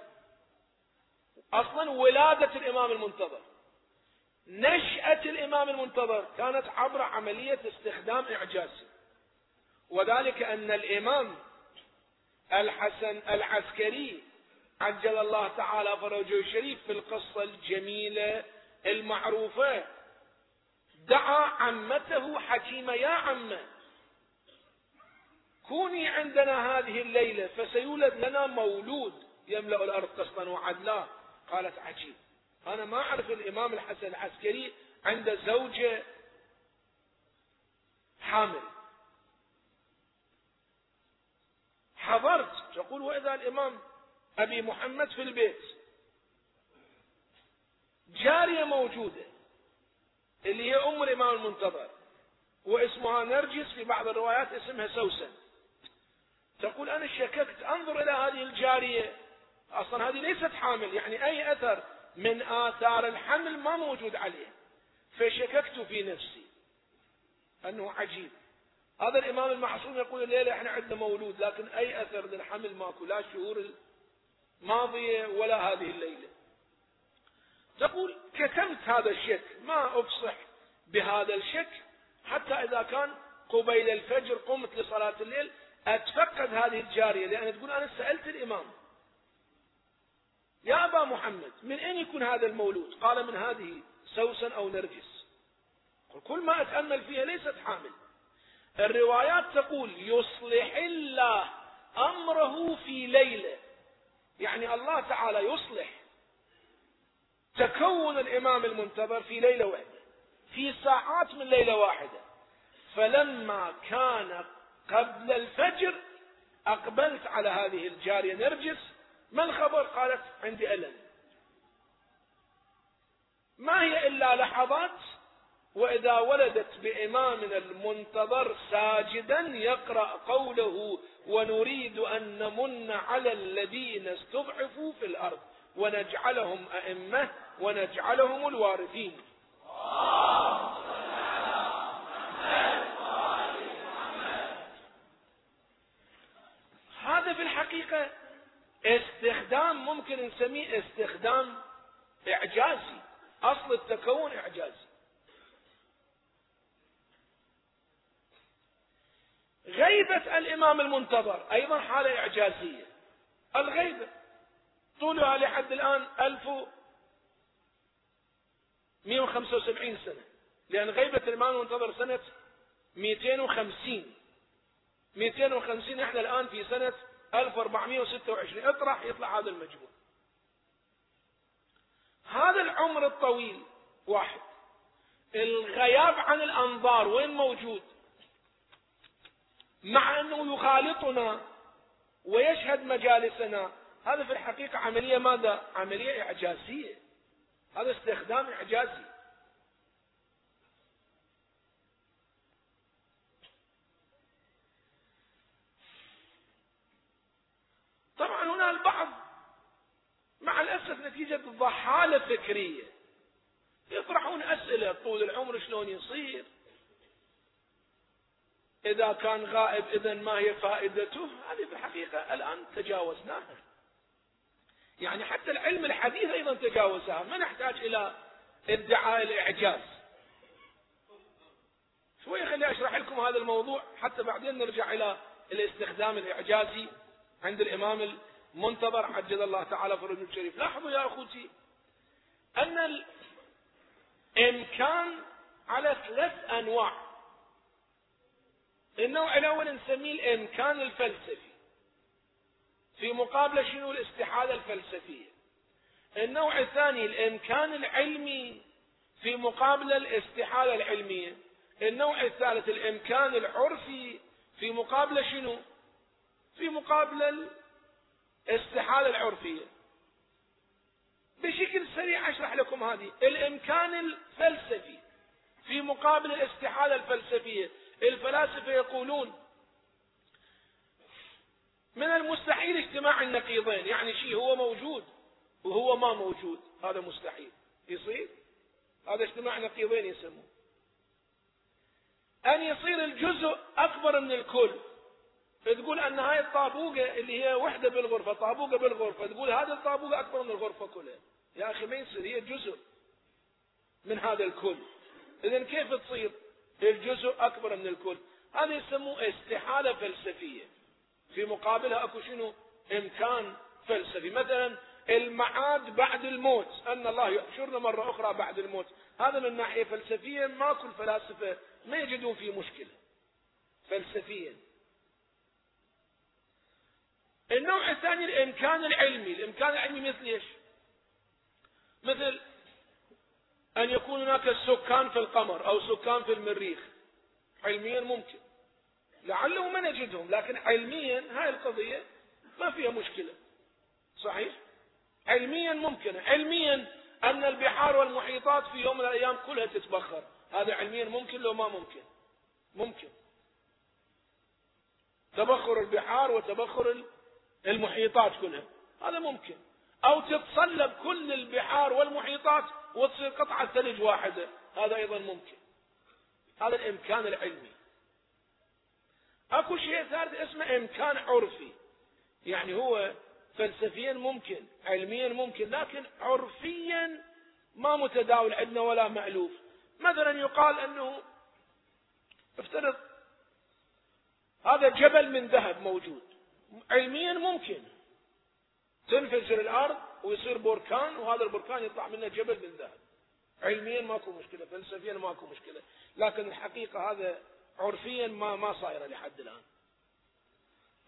أصلا ولادة الإمام المنتظر، نشأة الإمام المنتظر كانت عبر عملية استخدام إعجازي، وذلك أن الإمام الحسن العسكري عجل الله تعالى فرجه الشريف في القصة الجميلة المعروفة دعا عمته حكيمة: يا عمة كوني عندنا هذه الليلة فسيولد لنا مولود يملأ الأرض قسطا وعدلا. قالت عجيب، أنا ما أعرف الإمام الحسن العسكري عنده زوجة حامل. حضرت تقول وإذا الإمام أبي محمد في البيت، جارية موجودة اللي هي أم الإمام المنتظر واسمها نرجس، في بعض الروايات اسمها سوسن. تقول أنا شككت، أنظر إلى هذه الجارية، أصلا هذه ليست حامل، يعني أي أثر من آثار الحمل ما موجود عليها، فشككت في نفسي أنه عجيب، هذا الإمام المعصوم يقول الليلة إحنا عندنا مولود، لكن أي أثر للحمل ماكو، لا شهور الماضية ولا هذه الليلة. تقول كتمت هذا الشك، ما أفصح بهذا الشك حتى إذا كان قبيل الفجر قمت لصلاة الليل أتفقد هذه الجارية، لأن تقول أنا سألت الإمام يا أبا محمد من أين يكون هذا المولود؟ قال من هذه سوسن أو نرجس. كل ما أتأمل فيها ليست حامل. الروايات تقول يصلح الله أمره في ليلة، يعني الله تعالى يصلح تكون الإمام المنتظر في ليلة واحدة، في ساعات من ليلة واحدة. فلما كان قبل الفجر أقبلت على هذه الجارية نرجس. ما الخبر؟ قالت عندي ألم، ما هي إلا لحظات، وإذا ولدت بإمامنا المنتظر ساجدا يقرأ قوله: ونريد أن نمن على الذين استضعفوا في الأرض ونجعلهم أئمة ونجعلهم الوارثين. هذا في الحقيقة استخدام ممكن نسميه استخدام إعجازي، أصل التكون إعجازي. غيبة الإمام المنتظر أيضا حالة إعجازية. الغيبة طولها لحد الآن 1175 سنة، لأن غيبة المان منتظر سنة 250. 250 احنا الآن في سنة 1426. اطرح يطلع هذا المجموع. هذا العمر الطويل واحد. الغياب عن الأنظار وين موجود؟ مع أنه يخالطنا ويشهد مجالسنا. هذا في الحقيقة عملية ماذا؟ عملية إعجازية. هذا استخدام إعجازي. طبعا هنا البعض مع الأسف نتيجة ضحالة فكرية يطرحون أسئلة طول العمر شلون يصير، إذا كان غائب إذا ما هي فائدته. هذه في الحقيقة الآن تجاوزناها، يعني حتى العلم الحديث أيضا تجاوزها، ما نحتاج إلى ادعاء الإعجاز. شوية خلي أشرح لكم هذا الموضوع حتى بعدين نرجع إلى الاستخدام الإعجازي عند الإمام المنتظر عجل الله تعالى فرجه الشريف. لاحظوا يا أخوتي أن الإمكان على ثلاث أنواع. النوع الأول نسميه الإمكان الفلسفي، في مقابلة شنو؟ الاستحالة الفلسفية. النوع الثاني الإمكان العلمي في مقابلة الاستحالة العلمية. النوع الثالث الإمكان العرفي في مقابلة شنو؟ في مقابلة الاستحالة العرفية. بشكل سريع أشرح لكم هذه. الإمكان الفلسفي في مقابل الاستحالة الفلسفية. الفلاسفة يقولون من المستحيل اجتماع النقيضين، يعني شيء هو موجود وهو ما موجود، هذا مستحيل يصير. هذا اجتماع نقيضين يسموه، أن يصير الجزء أكبر من الكل. فتقول أن هاي الطابوقة اللي هي وحدة بالغرفة، طابوقة بالغرفة، تقول هذه الطابوقة أكبر من الغرفة كلها. يا أخي ما يصير، هي جزء من هذا الكل، إذن كيف تصير الجزء أكبر من الكل؟ هذا يسموه استحالة فلسفية، في مقابلها أكو شنو؟ إمكان فلسفي. مثلا المعاد بعد الموت، أن الله يحشرنا مرة أخرى بعد الموت، هذا من ناحية فلسفية ماكو الفلاسفة ما يجدون فيه مشكلة فلسفيا. النوع الثاني الإمكان العلمي. الإمكان العلمي مثل إيش؟ مثل أن يكون هناك سكان في القمر أو سكان في المريخ. علميا ممكن، لعله ما نجدهم، لكن علميا هاي القضية ما فيها مشكلة، صحيح؟ علميا ممكن. علميا أن البحار والمحيطات في يوم من الأيام كلها تتبخر، هذا علميا ممكن. لو ما ممكن، ممكن تبخر البحار وتبخر المحيطات كلها، هذا ممكن. أو تتصلب كل البحار والمحيطات وتصير قطعة ثلج واحدة، هذا أيضا ممكن. هذا الإمكان العلمي. أكو شيء ثالث اسمه إمكان عرفي، يعني هو فلسفيا ممكن، علميا ممكن، لكن عرفيا ما متداول عندنا ولا مألوف. مثلا يقال أنه افترض هذا جبل من ذهب موجود، علميا ممكن تنفجر الأرض ويصير بركان وهذا البركان يطلع منه جبل من ذهب، علميا ماكو مشكلة، فلسفيا ماكو مشكلة، لكن الحقيقة هذا عرفيا ما صايرة لحد الآن.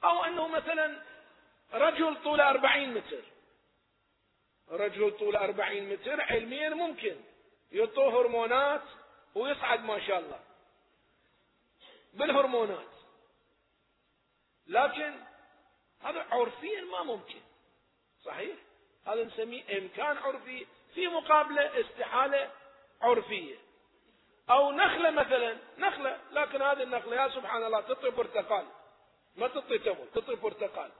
أو أنه مثلا رجل طول 40 متر، رجل طول 40 متر، علميا ممكن، يعطوه هرمونات ويصعد ما شاء الله بالهرمونات، لكن هذا عرفيا ما ممكن، صحيح؟ هذا نسميه إمكان عرفي في مقابلة استحالة عرفية. أو نخلة مثلا، نخلة، لكن هذه النخلة يا سبحان الله تطري برتقال، ما تطري تمر، تطري برتقال،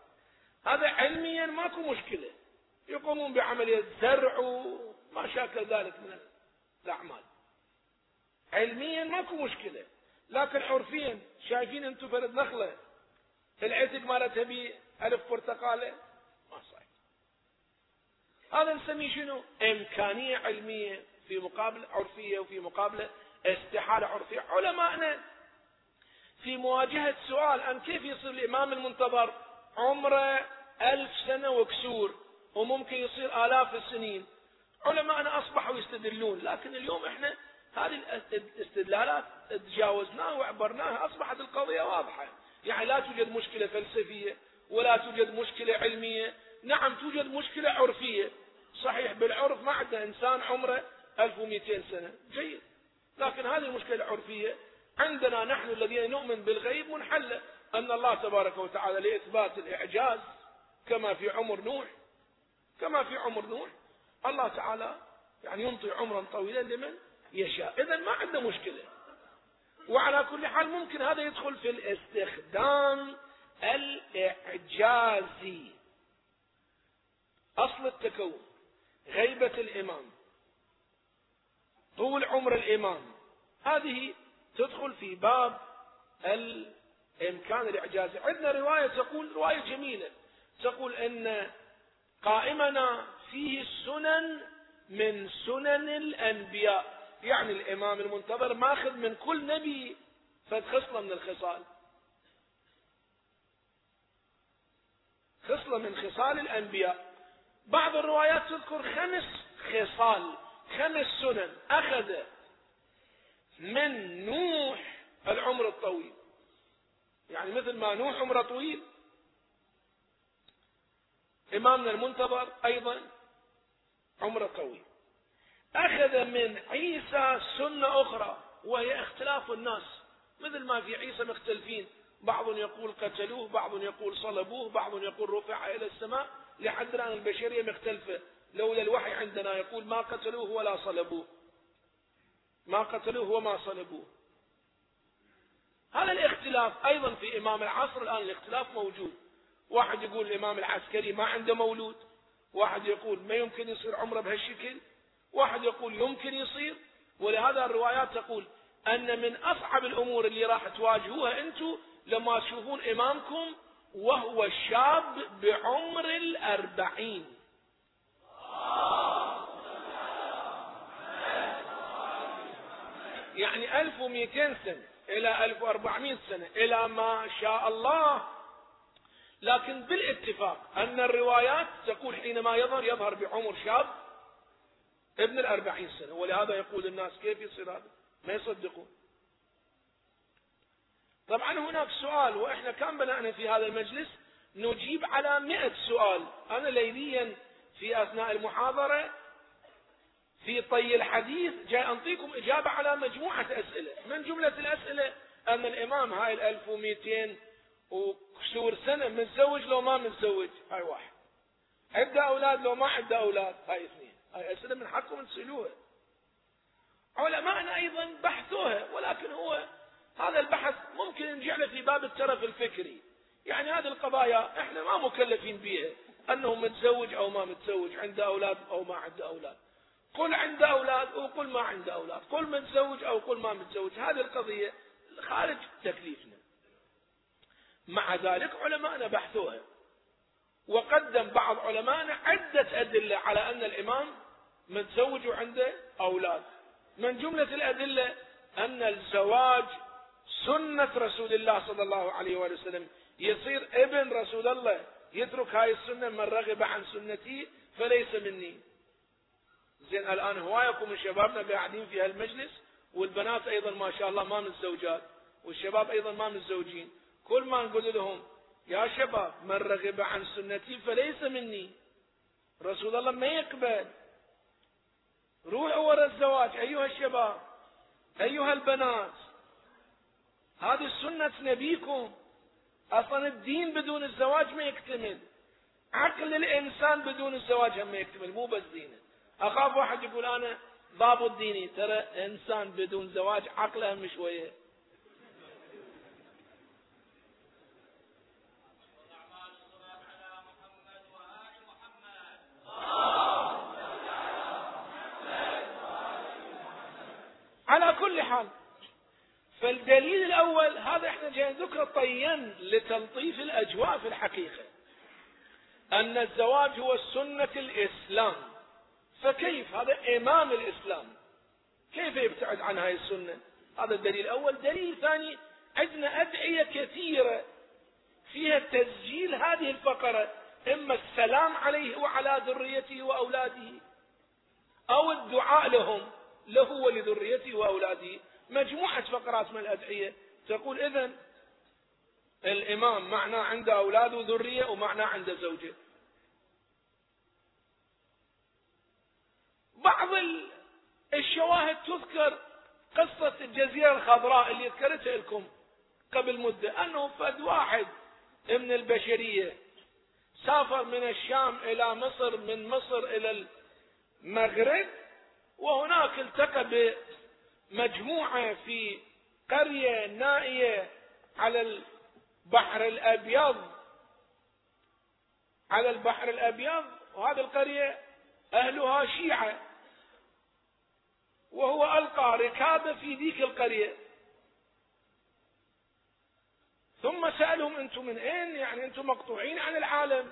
هذا علميا ماكو مشكلة، يقومون بعملية زرع وما شاكل ذلك من الأعمال، علميا ماكو مشكلة، لكن عرفيا شايفين أنتم فرد نخلة العتق مالتها بي 1000 برتقالة ما صحيح. هذا نسميه شنو؟ إمكانية علمية في مقابلة عرفية وفي مقابلة استحالة عرفية. علماءنا في مواجهة سؤال أن كيف يصير الإمام المنتظر عمره 1000 سنة وكسور وممكن يصير آلاف السنين. علماءنا أصبحوا يستدلون، لكن اليوم إحنا هذه الاستدلالات تجاوزناها وعبرناها، أصبحت القضية واضحة. يعني لا توجد مشكلة فلسفية ولا توجد مشكلة علمية، نعم توجد مشكلة عرفية. صحيح بالعرف ما عندنا إنسان عمره 1200 سنة، جيد، لكن هذه المشكلة العرفية عندنا نحن الذين نؤمن بالغيب منحلة، أن الله تبارك وتعالى لإثبات الإعجاز كما في عمر نوح، الله تعالى يعني ينطي عمرا طويلا لمن يشاء، إذا ما عندنا مشكلة. وعلى كل حال ممكن هذا يدخل في الاستخدام الإعجازي. أصل التكون غيبة الإمام، طول عمر الإمام، هذه تدخل في باب الإمكان الإعجازي. عندنا رواية تقول، رواية جميلة تقول إن قائمنا فيه السنن من سنن الأنبياء، يعني الإمام المنتظر ماخذ من كل نبي فخصلة من الخصال، خصلة من خصال الأنبياء. بعض الروايات تذكر 5 خصال، 5 سنن أخذ من نوح العمر الطويل. يعني مثل ما نوح عمره طويل، إمامنا المنتظر أيضا عمره طويل. أخذ من عيسى سنة أخرى وهي اختلاف الناس، مثل ما في عيسى مختلفين، بعض يقول قتلوه، بعض يقول صلبوه، بعض يقول رفع إلى السماء، لحد الآن البشرية مختلفة. لولا الوحي عندنا يقول ما قتلوه ولا صلبوه، ما قتلوه وما صلبوه. هذا الاختلاف أيضا في إمام العصر الآن، الاختلاف موجود. واحد يقول الإمام العسكري ما عنده مولود، واحد يقول ما يمكن يصير عمره بهالشكل، واحد يقول يمكن يصير. ولهذا الروايات تقول أن من أصعب الأمور اللي راح تواجهوها أنتم لما تشوفون إمامكم وهو شاب بعمر 40. يعني 1200 سنة إلى 1400 سنة إلى ما شاء الله. لكن بالاتفاق أن الروايات تقول حينما يظهر بعمر شاب ابن 40 سنة. ولهذا يقول الناس كيف يصير هذا، ما يصدقون. طبعا هناك سؤال، وإحنا كان بناءنا في هذا المجلس نجيب على 100 سؤال. أنا ليليا في أثناء المحاضرة في طي الحديث جاي أنطيكم إجابة على مجموعة أسئلة. من جملة الأسئلة أن الإمام هاي 1200 وكسور سنة متزوج لو ما متزوج، هاي واحد. عنده أولاد لو ما عنده أولاد، هاي 2. هاي أسئلة من حقكم تسألوها. علماءنا أيضا بحثوها، ولكن هو هذا البحث ممكن نجعله في باب الترف الفكري. يعني هذه القضايا إحنا ما مكلفين بيها، أنه متزوج أو ما متزوج، عنده أولاد أو ما عنده أولاد، قل عنده أولاد أو قل ما عنده أولاد، قل متزوج أو قل ما متزوج. هذه القضية خارج تكليفنا. مع ذلك علماءنا بحثوها، وقدم بعض علماءنا عدة أدلة على أن الإمام متزوج وعنده أولاد. من جملة الأدلة أن الزواج سنة رسول الله صلى الله عليه وسلم، يصير ابن رسول الله، يترك هاي السنة، من رغب عن سنتي فليس مني. زين الآن هوايكم شبابنا قاعدين في هالمجلس، والبنات أيضا ما شاء الله ما متزوجات، والشباب أيضا ما متزوجين. كل ما نقول لهم يا شباب من رغب عن سنتي فليس مني، رسول الله ما يقبل، روحوا ورا الزواج أيها الشباب أيها البنات، هذه سنة نبيكم. أصلا الدين بدون الزواج ما يكتمل، عقل الإنسان بدون الزواج هم ما يكتمل، مو بس دينه. أخاف واحد يقول أنا ضابط ديني، ترى إنسان بدون زواج عقله هم شوية. على كل حال فالدليل الأول هذا احنا جاي نذكره طيا لتلطيف الأجواء. في الحقيقة أن الزواج هو سنة الإسلام، فكيف هذا إمام الإسلام كيف يبتعد عن هاي السنة؟ هذا الدليل الأول. دليل ثاني، عندنا أدعية كثيرة فيها تسجيل هذه الفقرة، إما السلام عليه وعلى ذريته وأولاده، أو الدعاء لهم له ولذريته وأولاده. مجموعة فقرات من الأدعية تقول إذن الإمام معناه عنده أولاد وذرية، ومعناه عنده زوجة. بعض الشواهد تذكر قصة الجزيرة الخضراء اللي ذكرتها لكم قبل مدة، أنه فد واحد من البشرية سافر من الشام إلى مصر، من مصر إلى المغرب، وهناك التقى بمجموعة في قرية نائية على البحر الأبيض، على البحر الأبيض، وهذه القرية أهلها شيعة، وهو ألقى ركابه في ذيك القرية، ثم سألهم أنتم من أين؟ يعني أنتم مقطوعين عن العالم،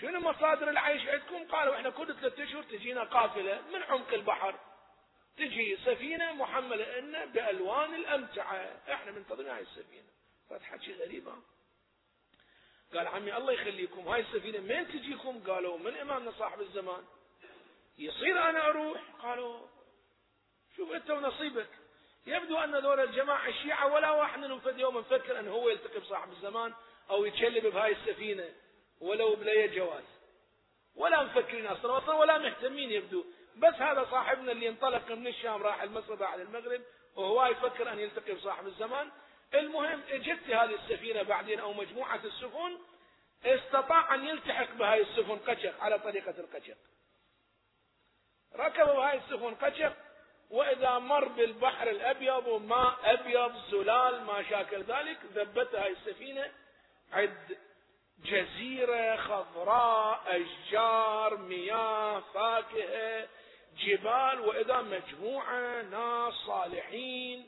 شنو مصادر العيش عندكم؟ قالوا إحنا كل 3 أشهر تجينا قافلة من عمق البحر، تجي سفينة محملة لنا بألوان الأمتعة، إحنا منتظرين هاي السفينة. فتحت شيء غريبة. قال عمي الله يخليكم، هاي السفينة من تجيكم؟ قالوا من إمامنا صاحب الزمان. يصير أنا أروح؟ قالوا شوف أنت ونصيبك. يبدو أن دول الجماعة الشيعة ولا واحد منهم في يوم مفكر أن هو يلتقي بصاحب الزمان أو يتشلب بهاي السفينة ولو بلا جواز، ولا مفكرين أصلا ولا مهتمين يبدو، بس هذا صاحبنا اللي انطلق من الشام راح المصر بعد المغرب وهو يفكر أن يلتقي بصاحب الزمان. المهم اجت هذه السفينة بعدين أو مجموعة السفن، استطاع أن يلتحق بهاي السفن قشق على طريقة القشق، ركب بهاي السفن قشق، وإذا مر بالبحر الأبيض وماء أبيض زلال ما شاكل ذلك، ذبتها هاي السفينة عد جزيرة خضراء، أشجار، مياه، فاكهة، جبال، وإذا مجموعة ناس صالحين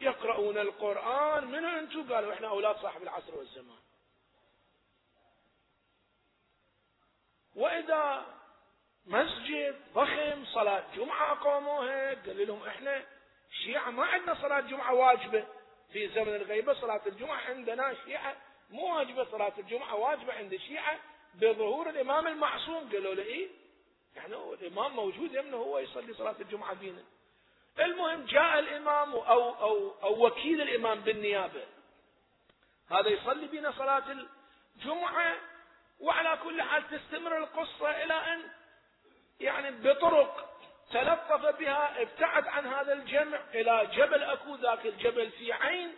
يقرؤون القرآن. من أنتم؟ قالوا إحنا أولاد صاحب العصر والزمان. وإذا مسجد ضخم صلاة جمعة قاموها، قال لهم احنا شيعة ما عندنا صلاة جمعة واجبة في زمن الغيبة، صلاة الجمعة عندنا شيعة مو واجبة، صلاة الجمعة واجبة عند الشيعة بظهور الإمام المعصوم. قالوا له ايه احنا الإمام موجود يمنا، هو يصلي صلاة الجمعة بينا. المهم جاء الإمام أو وكيل الإمام بالنيابة، هذا يصلي بينا صلاة الجمعة، وعلى كل حال تستمر القصة إلى أن يعني بطرق تلطف بها ابتعد عن هذا الجمع إلى جبل أكو، ذاك الجبل في عين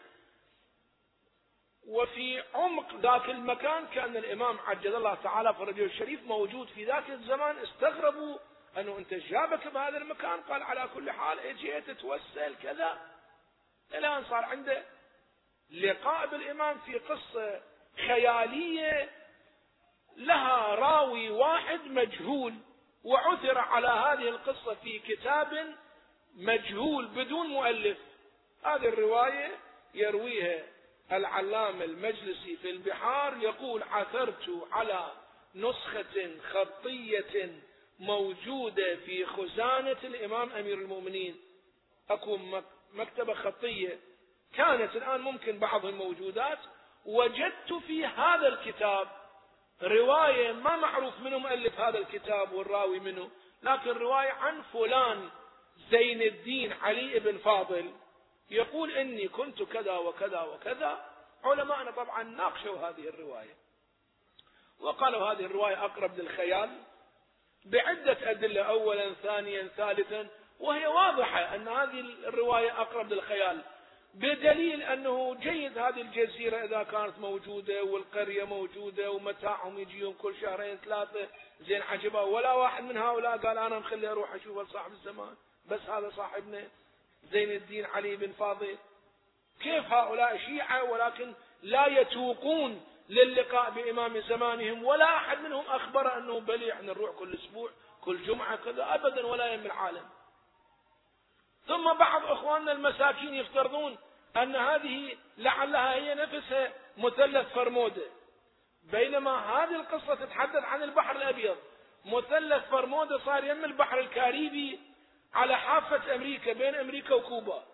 وفي عمق ذاك المكان، كأن الإمام عجل الله تعالى فرجه الشريف موجود في ذاك الزمان. استغربوا أنه أنت جابك بهذا المكان. قال على كل حال اجيت تتوسل كذا، إلى أن صار عنده لقاء بالإمام في قصة خيالية لها راوي واحد مجهول، وعثر على هذه القصة في كتاب مجهول بدون مؤلف. هذه الرواية يرويها العلامة المجلسي في البحار، يقول عثرت على نسخة خطية موجودة في خزانة الإمام أمير المؤمنين، أكو مكتبة خطية كانت الآن ممكن بعض الموجودات، وجدت في هذا الكتاب رواية ما معروف منه مؤلف هذا الكتاب والراوي منه، لكن رواية عن فلان زين الدين علي بن فاضل، يقول إني كنت كذا وكذا وكذا. علماءنا طبعا ناقشوا هذه الرواية وقالوا هذه الرواية أقرب للخيال بعدة أدلة، أولا ثانيا ثالثا، وهي واضحة أن هذه الرواية أقرب للخيال، بدليل أنه جيد هذه الجزيرة إذا كانت موجودة والقرية موجودة ومتاعهم يجيهم كل 2-3 شهور، زين عجبا، ولا واحد من هؤلاء قال أنا مخلي أروح أشوف صاحب الزمان، بس هذا صاحبنا زين الدين علي بن فاضل. كيف هؤلاء شيعة ولكن لا يتوقون للقاء بإمام زمانهم، ولا أحد منهم أخبر أنه بلي احنا نروح كل أسبوع كل جمعة كذا أبدا ولا يهم العالم. ثم بعض إخواننا المساكين يفترضون أن هذه لعلها هي نفسها مثلث فرمودة، بينما هذه القصة تتحدث عن البحر الأبيض، مثلث فرمودة صار يم البحر الكاريبي على حافة أمريكا بين أمريكا وكوبا،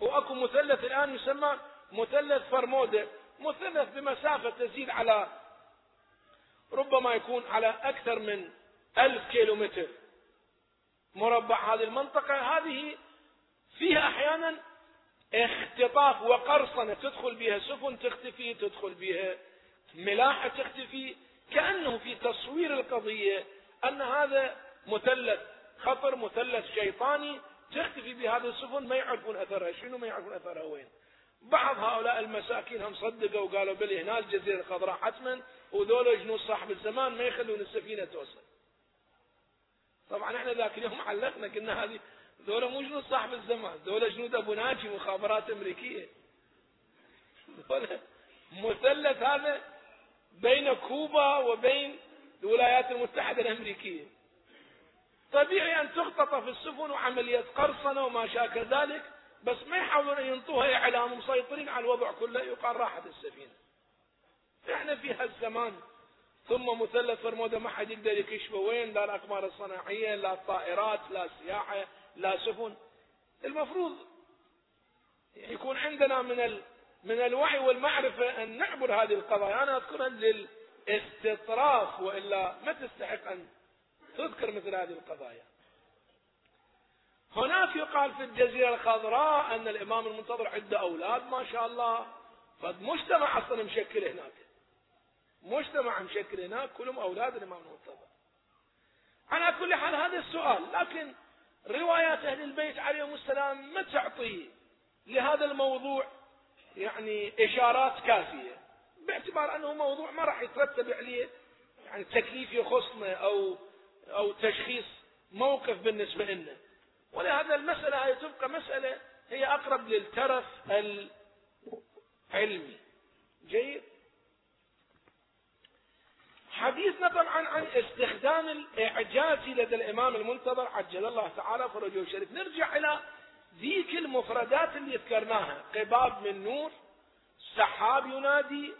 وأكو مثلث الآن يسمى مثلث فرمودة، مثلث بمسافة تزيد على ربما يكون على أكثر من 1000 كيلومتر مربع. هذه المنطقة هذه فيها أحيانا اختطاف وقرصنة، تدخل بها سفن تختفي، تدخل بها ملاحة تختفي، كأنه في تصوير القضية أن هذا مثلث خطر، مثلث شيطاني تختفي بهذه السفن، ما يعرفون أثرها شنو، ما يعرفون أثرها وين. بعض هؤلاء المساكين هم صدقوا وقالوا بلي هنا الجزيرة الخضراء حتما، وذولا جنود صاحب الزمان ما يخلون السفينة توصل. طبعا احنا ذاك اليوم علقنا قلنا هذه ذولا مو جنود صاحب الزمان، ذولا جنود أبو ناجي مخابرات أمريكية. مثلث هذا بين كوبا وبين الولايات المتحدة الأمريكية، طبيعي أن تختطف السفن وعملية قرصنة وما شاكل ذلك، بس ما يحاولون أن ينطوها إعلام، مسيطرين على الوضع كله، يقال راحت السفينة. إحنا في هالزمان ثم مثلث فرمودا ما حد يقدر يكشفه وين، لا الأقمار الصناعية، لا الطائرات، لا السياحة، لا سفن. المفروض يكون عندنا من الوعي والمعرفة أن نعبر هذه القضايا. أنا أذكرها للاستطراف، وإلا ما تستحق أن تذكر مثل هذه القضايا. هناك يقال في الجزيرة الخضراء أن الإمام المنتظر عنده أولاد ما شاء الله، فمجتمع أصلا مشكل هناك، مجتمع مشكل هناك كلهم أولاد الإمام المنتظر. على كل حال هذا السؤال، لكن روايات أهل البيت عليهم السلام ما تعطي لهذا الموضوع يعني إشارات كافية، باعتبار أنه موضوع ما راح يترتب عليه يعني تكليف يخصنا أو تشخيص موقف بالنسبة لنا. ولهذا المسألة هي تبقى مسألة هي أقرب للترف العلمي. جيد. حديثنا طبعا عن استخدام الإعجاز لدى الإمام المنتظر عجل الله تعالى فرجه الشريف. نرجع إلى ذيك المفردات اللي ذكرناها، قباب من نور، سحاب ينادي،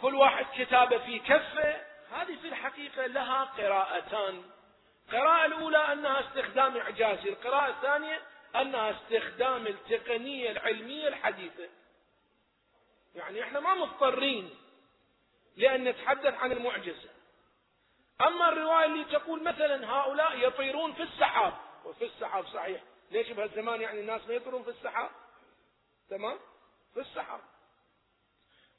كل واحد كتابة في كفة. هذه في الحقيقة لها قراءتان، القراءة الأولى أنها استخدام إعجازي، القراءة الثانية أنها استخدام التقنية العلمية الحديثة. يعني إحنا ما مضطرين لأن نتحدث عن المعجزة. أما الرواية اللي تقول مثلا هؤلاء يطيرون في السحاب، وفي السحاب صحيح، ليش بهالزمان يعني الناس ما يطيرون في السحاب؟ تمام؟ في السحاب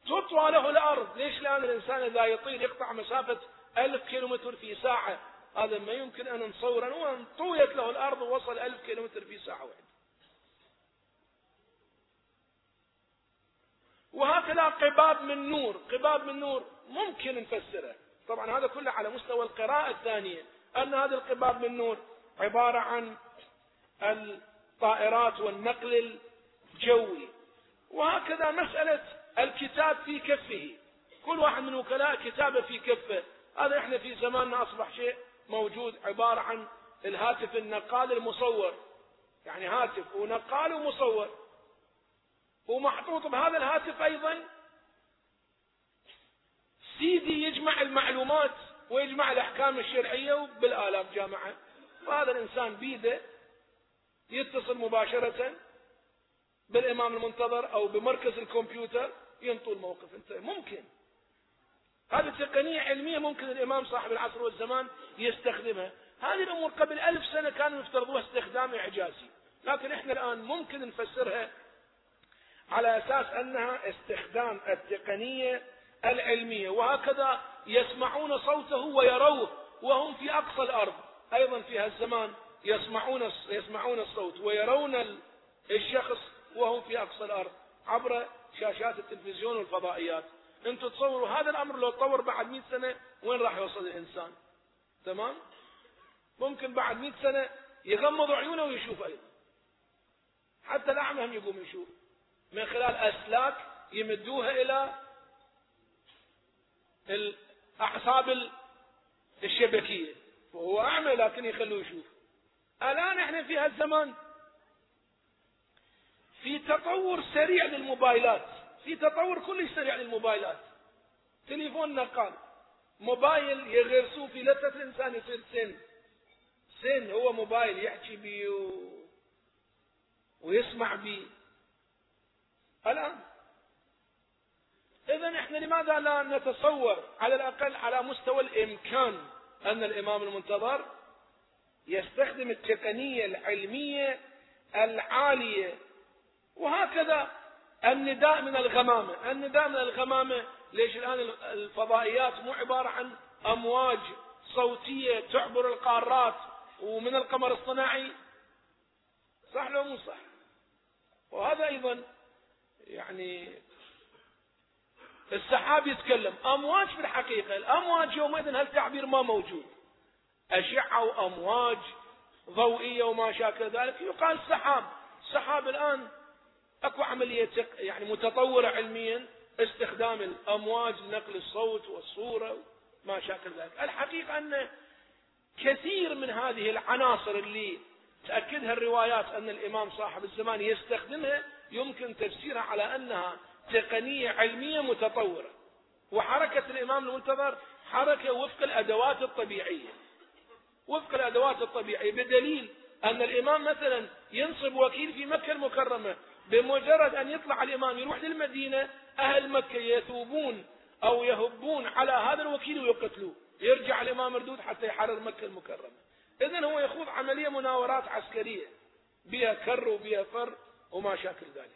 تطوى له الأرض، ليش؟ لأن الإنسان إذا يطير يقطع مسافة 1000 كيلومتر في ساعة، هذا ما يمكن أن نصوره، وأن طويت له الأرض ووصل 1000 كيلومتر في ساعة واحدة. وهكذا قباب من نور، قباب من نور ممكن نفسره، طبعا هذا كله على مستوى القراءة الثانية، أن هذا القباب من نور عبارة عن الطائرات والنقل الجوي. وهكذا مسألة الكتاب في كفه، كل واحد من وكلاء كتابه في كفه، هذا إحنا في زماننا أصبح شيء موجود، عبارة عن الهاتف النقال المصور، يعني هاتف ونقال ومصور، ومحطوط بهذا الهاتف أيضا سيدي يجمع المعلومات ويجمع الأحكام الشرعية وبالآلاف جامعة. فهذا الإنسان بيده يتصل مباشرة بالإمام المنتظر أو بمركز الكمبيوتر ينطو الموقف. ممكن هذه تقنية علمية ممكن الإمام صاحب العصر والزمان يستخدمها. هذه الأمور قبل 1000 سنة كانوا يفترضوها استخدام إعجازي، لكن إحنا الآن ممكن نفسرها على أساس أنها استخدام التقنية العلمية. وهكذا يسمعون صوته ويروه وهم في أقصى الأرض، أيضا في هالزمان يسمعون الصوت ويرون الشخص وهم في أقصى الأرض عبر شاشات التلفزيون والفضائيات. انتم تصوروا هذا الامر لو تطور بعد 100 سنة وين راح يوصل الانسان؟ تمام؟ ممكن بعد 100 سنة يغمض عيونه ويشوف ايضا، حتى الاعمى هم يقوم يشوف من خلال اسلاك يمدوها الى الاعصاب الشبكية، وهو اعمى لكن يخلوه يشوف. الان احنا في هالزمان في تطور سريع للموبايلات، في تطور كلش سريع للموبايلات، تليفون نقال، موبايل يغرسوه في لثة الإنسان يصير سن هو موبايل يحكي بيه ويسمع بيه الآن. إذا نحن احنا لماذا لا نتصور على الاقل على مستوى الامكان ان الامام المنتظر يستخدم التقنية العلمية العالية؟ وهكذا النداء من الغمامة، النداء من الغمامة ليش الآن الفضائيات مو عبارة عن أمواج صوتية تعبر القارات ومن القمر الصناعي؟ صح لو مو صح؟ وهذا أيضا يعني السحاب يتكلم، أمواج في الحقيقة، الأمواج يومئذ هالتعبير ما موجود، أشعة وأمواج ضوئية وما شابه ذلك يقال سحاب. السحاب الآن أكو عملية يعني متطورة علميا، استخدام الأمواج لنقل الصوت والصورة وما شابه ذلك. الحقيقة أن كثير من هذه العناصر اللي تأكدها الروايات أن الإمام صاحب الزمان يستخدمها يمكن تفسيرها على أنها تقنية علمية متطورة، وحركة الإمام المنتظر حركة وفق الأدوات الطبيعية، وفق الأدوات الطبيعية، بدليل أن الإمام مثلا ينصب وكيل في مكة المكرمة، بمجرد أن يطلع الإمام يروح للمدينة أهل مكة يثوبون أو يهبون على هذا الوكيل ويقتلوه، يرجع الإمام مردود حتى يحرر مكة المكرمة. إذن هو يخوض عملية مناورات عسكرية بها كر وبها فر وما شاكل ذلك،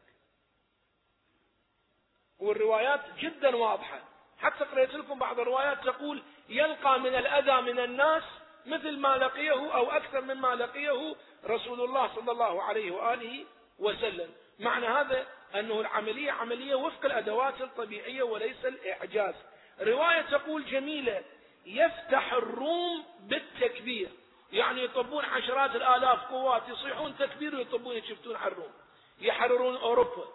والروايات جدا واضحة. حتى قرأت لكم بعض الروايات تقول يلقى من الأذى من الناس مثل ما لقيه أو أكثر مما لقيه رسول الله صلى الله عليه وآله وسلم. معنى هذا أنه العملية عملية وفق الأدوات الطبيعية وليس الإعجاز. رواية تقول جميلة، يفتح الروم بالتكبير، يعني يطبون عشرات الآلاف قوات يصيحون تكبير ويطبون يشفتون على الروم، يحررون أوروبا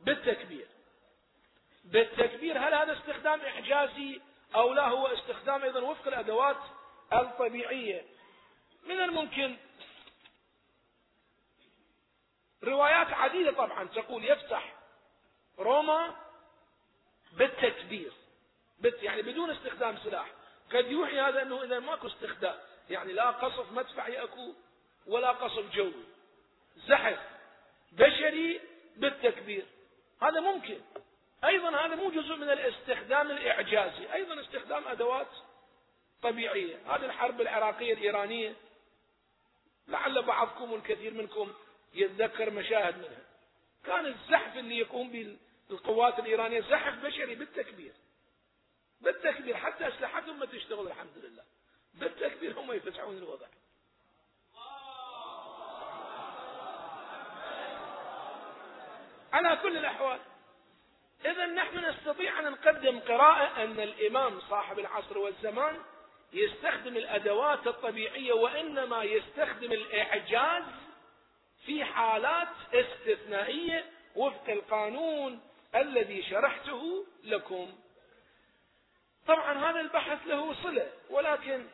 بالتكبير. بالتكبير هل هذا استخدام إعجازي أو لا؟ هو استخدام أيضا وفق الأدوات الطبيعية. من الممكن روايات عديدة طبعا تقول يفتح روما بالتكبير، يعني بدون استخدام سلاح. قد يوحي هذا أنه إذا ماكو استخدام، يعني لا قصف مدفعي أكو ولا قصف جوي، زحف بشري بالتكبير، هذا ممكن أيضا. هذا مو جزء من الاستخدام الإعجازي، أيضا استخدام أدوات طبيعية. هذه الحرب العراقية الإيرانية لعل بعضكم والكثير منكم يتذكر مشاهد منها، كان الزحف اللي يقوم به القوات الإيرانية زحف بشري بالتكبير، بالتكبير، حتى أسلحتهم ما تشتغل الحمد لله، بالتكبير هم يفتحون الوضع. على كل الأحوال إذا نحن نستطيع أن نقدم قراءة أن الإمام صاحب العصر والزمان يستخدم الأدوات الطبيعية، وإنما يستخدم الإعجاز في حالات استثنائية وفق القانون الذي شرحته لكم. طبعا هذا البحث له صلة، ولكن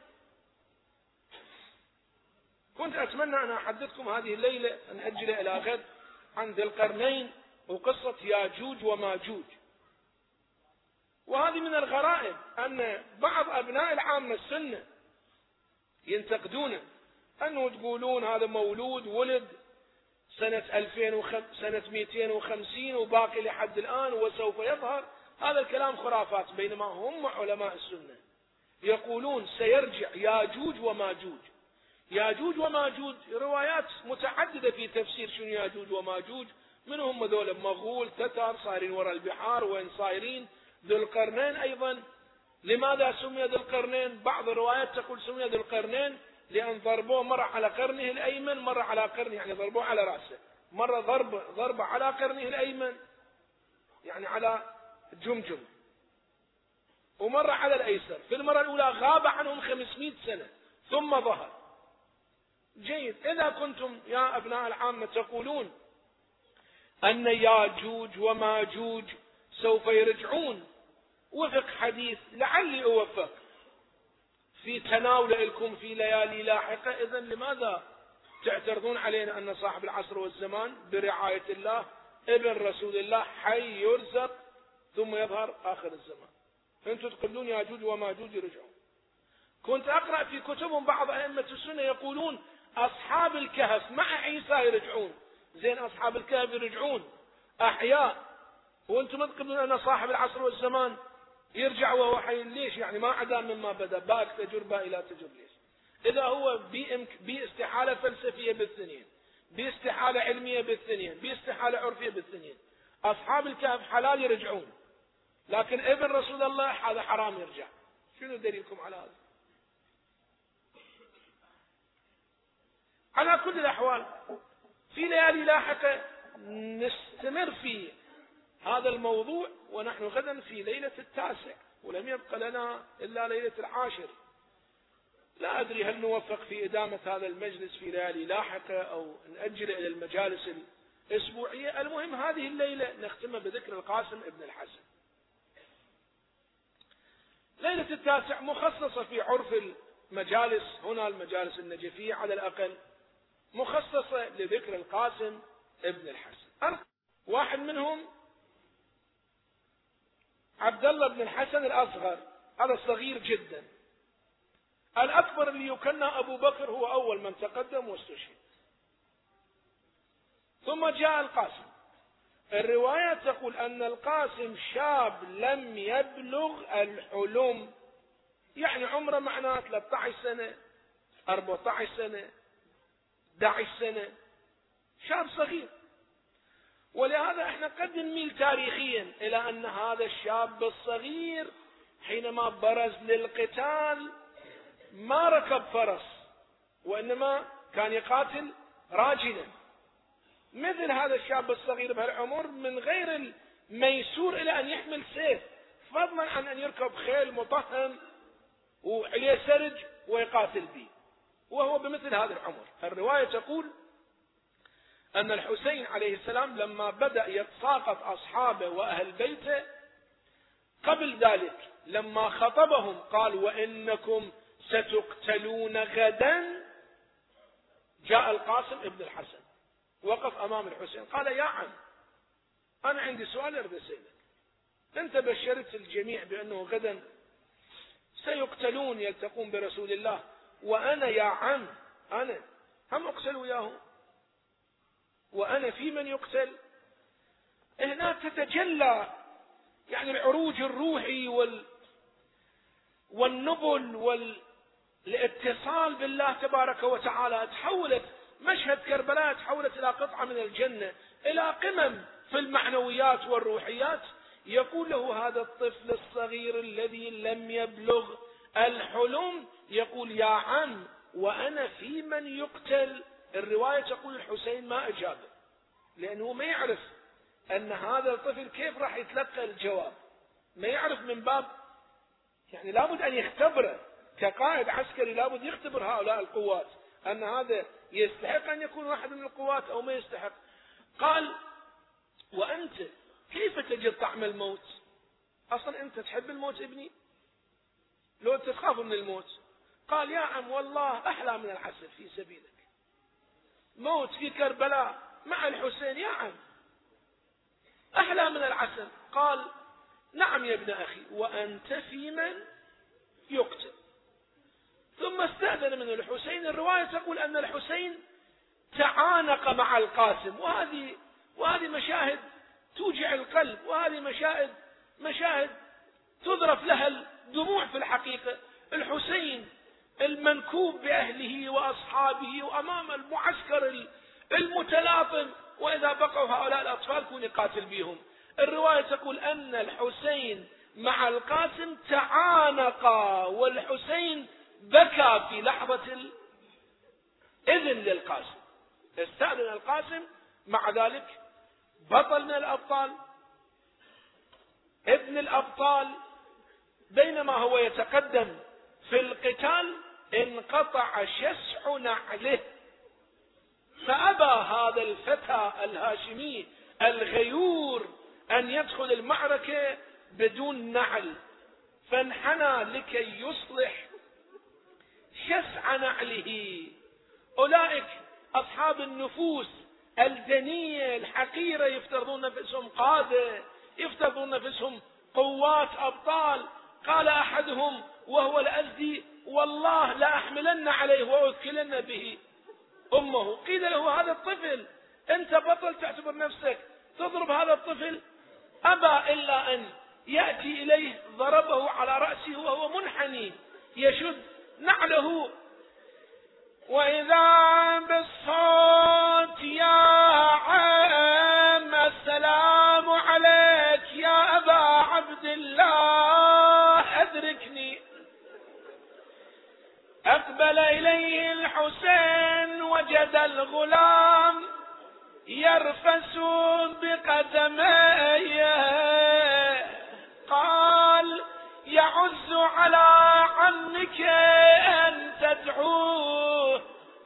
كنت أتمنى أن أحدثكم هذه الليلة نأجل إلى غد عن ذي القرنين وقصة ياجوج وماجوج. وهذه من الغرائب أن بعض أبناء العامة السنة ينتقدونه، أنه تقولون هذا مولود ولد سنة 2250 وباقي لحد الآن وسوف يظهر، هذا الكلام خرافات. بينما هم علماء السنة يقولون سيرجع ياجوج وماجوج. ياجوج وماجوج روايات متعددة في تفسير شنو ياجوج وماجوج، منهم ذولا مغول تتار صايرين وراء البحار، وين صايرين؟ ذو القرنين أيضا. لماذا سمي ذو القرنين؟ بعض الروايات تقول سمي ذو القرنين لأن ضربوه مرة على قرنه الأيمن، مرة على قرنه، يعني ضربوه على رأسه، مرة ضربة على قرنه الأيمن يعني على جمجم، ومرة على الأيسر. في المرة الأولى غاب عنهم 500 سنة ثم ظهر. جيد، إذا كنتم يا أبناء العامة تقولون أن ياجوج وماجوج سوف يرجعون وفق حديث لعلي أوفق في تناول لكم في ليالي لاحقة، إذن لماذا تعترضون علينا أن صاحب العصر والزمان برعاية الله ابن رسول الله حي يرزق ثم يظهر آخر الزمان؟ أنتم تقولون ياجوج وماجوج يرجعون. كنت أقرأ في كتبهم بعض أئمة السنة يقولون أصحاب الكهف مع عيسى يرجعون. زين، أصحاب الكهف يرجعون أحياء، وأنتم تقولون أن صاحب العصر والزمان يرجع وهو حي. ليش يعني؟ ما عدا مما بدأ، باك تجربة إلى تجربة. ليش؟ إذا هو باستحالة فلسفية بالثنين، باستحالة علمية بالثنين، باستحالة عرفية بالثنين. أصحاب الكهف حلال يرجعون، لكن ابن رسول الله هذا حرام يرجع. شنو دليلكم على هذا؟ على كل الأحوال في ليالي لاحقة نستمر في هذا الموضوع، ونحن غدا في ليلة التاسع، ولم يبقى لنا إلا ليلة العاشر. لا أدري هل نوفق في إدامة هذا المجلس في ليالي لاحقة أو نأجل إلى المجالس الأسبوعية. المهم هذه الليلة نختمها بذكر القاسم ابن الحسن. ليلة التاسع مخصصة في عرف المجالس، هنا المجالس النجفية على الأقل، مخصصة لذكر القاسم ابن الحسن. واحد منهم عبد الله بن الحسن الأصغر، هذا صغير جدا. الأكبر اللي يكنى أبو بكر هو أول من تقدم واستشهد، ثم جاء القاسم. الرواية تقول أن القاسم شاب لم يبلغ الحلم، يعني عمره معناه 13 سنة 14 سنة 11 سنة، شاب صغير. ولهذا احنا قد نميل تاريخيا إلى أن هذا الشاب الصغير حينما برز للقتال ما ركب فرس، وإنما كان يقاتل راجلا. مثل هذا الشاب الصغير بهالعمر من غير الميسور إلى أن يحمل سيف، فضلا عن أن يركب خيل مطهم وعليه سرج ويقاتل به وهو بمثل هذا العمر. الرواية تقول أن الحسين عليه السلام لما بدأ يتساقط أصحابه وأهل بيته قبل ذلك لما خطبهم قال وإنكم ستقتلون غدا، جاء القاسم ابن الحسن وقف أمام الحسين قال يا عم أنا عندي سؤال أريد أسألك. أنت بشرت الجميع بأنه غدا سيقتلون يلتقون برسول الله، وأنا يا عم أنا هم أقتل وياهم، وأنا في من يقتل. هنا تتجلى يعني العروج الروحي والنبل والاتصال بالله تبارك وتعالى. تحولت مشهد كربلاء تحولت إلى قطعة من الجنة، إلى قمم في المعنويات والروحيات. يقول له هذا الطفل الصغير الذي لم يبلغ الحلم، يقول يا عم وأنا في من يقتل. الرواية تقول الحسين ما أجابه لأنه ما يعرف أن هذا الطفل كيف راح يتلقى الجواب، ما يعرف. من باب يعني لابد أن يختبره كقائد عسكري، لابد يختبر هؤلاء القوات أن هذا يستحق أن يكون واحد من القوات أو ما يستحق. قال وأنت كيف تجد طعم الموت؟ أصلا أنت تحب الموت ابني؟ لو تخاف من الموت؟ قال يا عم والله أحلى من العسل في سبيلك، موت في كربلاء مع الحسين يا عم أحلى من العسل. قال نعم يا ابن أخي وأنت في من يقتل. ثم استأذن من الحسين. الرواية تقول أن الحسين تعانق مع القاسم، وهذه مشاهد توجع القلب، وهذه مشاهد تذرف لها الدموع في الحقيقة. الحسين المنكوب بأهله وأصحابه وأمام المعسكر المتلاطم، وإذا بقوا هؤلاء الأطفال كون يقاتل بهم. الرواية تقول أن الحسين مع القاسم تعانقا، والحسين بكى في لحظة الإذن للقاسم. استأذن القاسم، مع ذلك بطل من الأبطال، ابن الأبطال. بينما هو يتقدم في القتال انقطع شسع نعله، فأبى هذا الفتى الهاشمي الغيور أن يدخل المعركة بدون نعل، فانحنى لكي يصلح شسع نعله. أولئك أصحاب النفوس الدنية الحقيرة يفترضون نفسهم قادة، يفترضون نفسهم قوات أبطال. قال أحدهم وهو الأزدي والله لا أحملن عليه وأوكلن به أمه. قيل له هذا الطفل أنت بطل تعتبر نفسك تضرب هذا الطفل؟ أبى إلا أن يأتي إليه ضربه على رأسه وهو منحني يشد نعله. وإذا بالصوت يا عام السلام عليك يا أبا عبد الله أدركني. أقبل إليه الحسين وجد الغلام يرفس بقدميه قال يعز على عمك أن تدعوه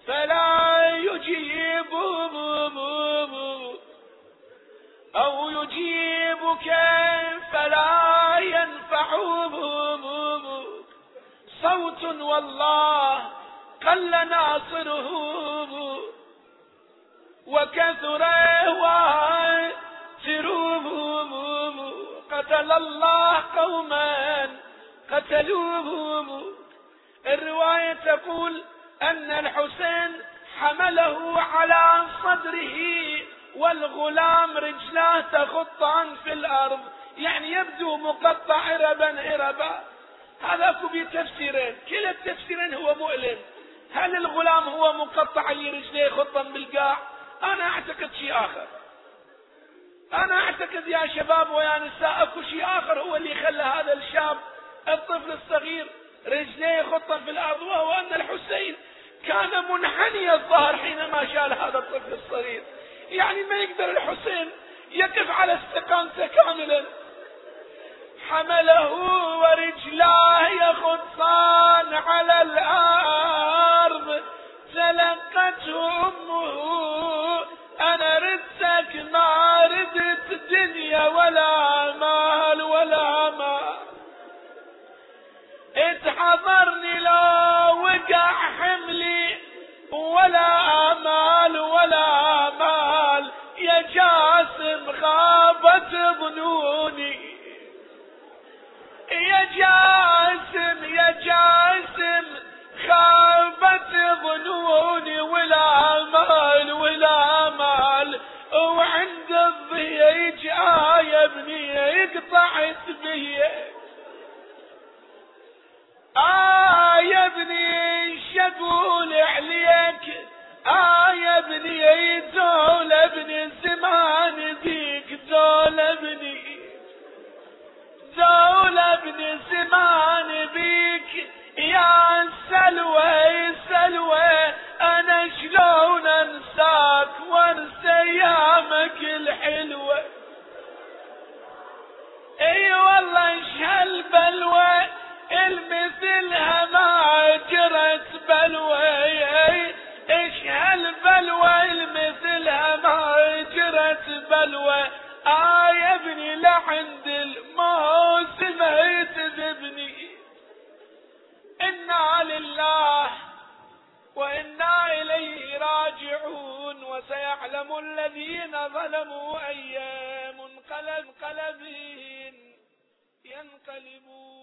فلا يجيب أو يجيبك فلا ينفعه صوت والله قل ناصره وكثر واتروه. قتل الله قوما قتلوهم. الرواية تقول أن الحسين حمله على صدره والغلام رجلاه تخطان في الأرض، يعني يبدو مقطع عربا عربا. هذا بتفسيرين، كلا التفسيرين هو مؤلم. هل الغلام هو مقطع لرجليه خطا بالقاع؟ أنا أعتقد شيء آخر. أنا أعتقد يا شباب ويا نساء أكو شيء آخر هو اللي خلى هذا الشاب الطفل الصغير رجليه خطا في الأرض، وهو أن الحسين كان منحني الظهر حينما شال هذا الطفل الصغير، يعني ما يقدر الحسين يقف على استقامته كاملا. حمله ورجلاه يخطان على الأرض. تلقته أمه أنا ردتك ما ردت دنيا ولا مال ولا ما اتحضرني لا وقع حملي ولا مال ولا مال يا جاسم خابت ظنوني يا جاسم يا جاسم خابت ظنوني ولا مال ولا مال وعند الضيج يا ابني اقطعت بي يا ابني شقول عليك يا ابني دول ابني زمان بيك دول ابني دولة ابن زمان بيك يا سلوى سلوى أنا شلون أنساك وانسى أيامك الحلوة. أي والله إيش هالبلوى المثلها ما جرت بلوى. إيش هالبلوى المثلها ما جرت بلوى. يا ابني لعند الموسم يتذبني. إنا لله وإنا إليه راجعون. وسيعلم الذين ظلموا أي منقلب ينقلبون.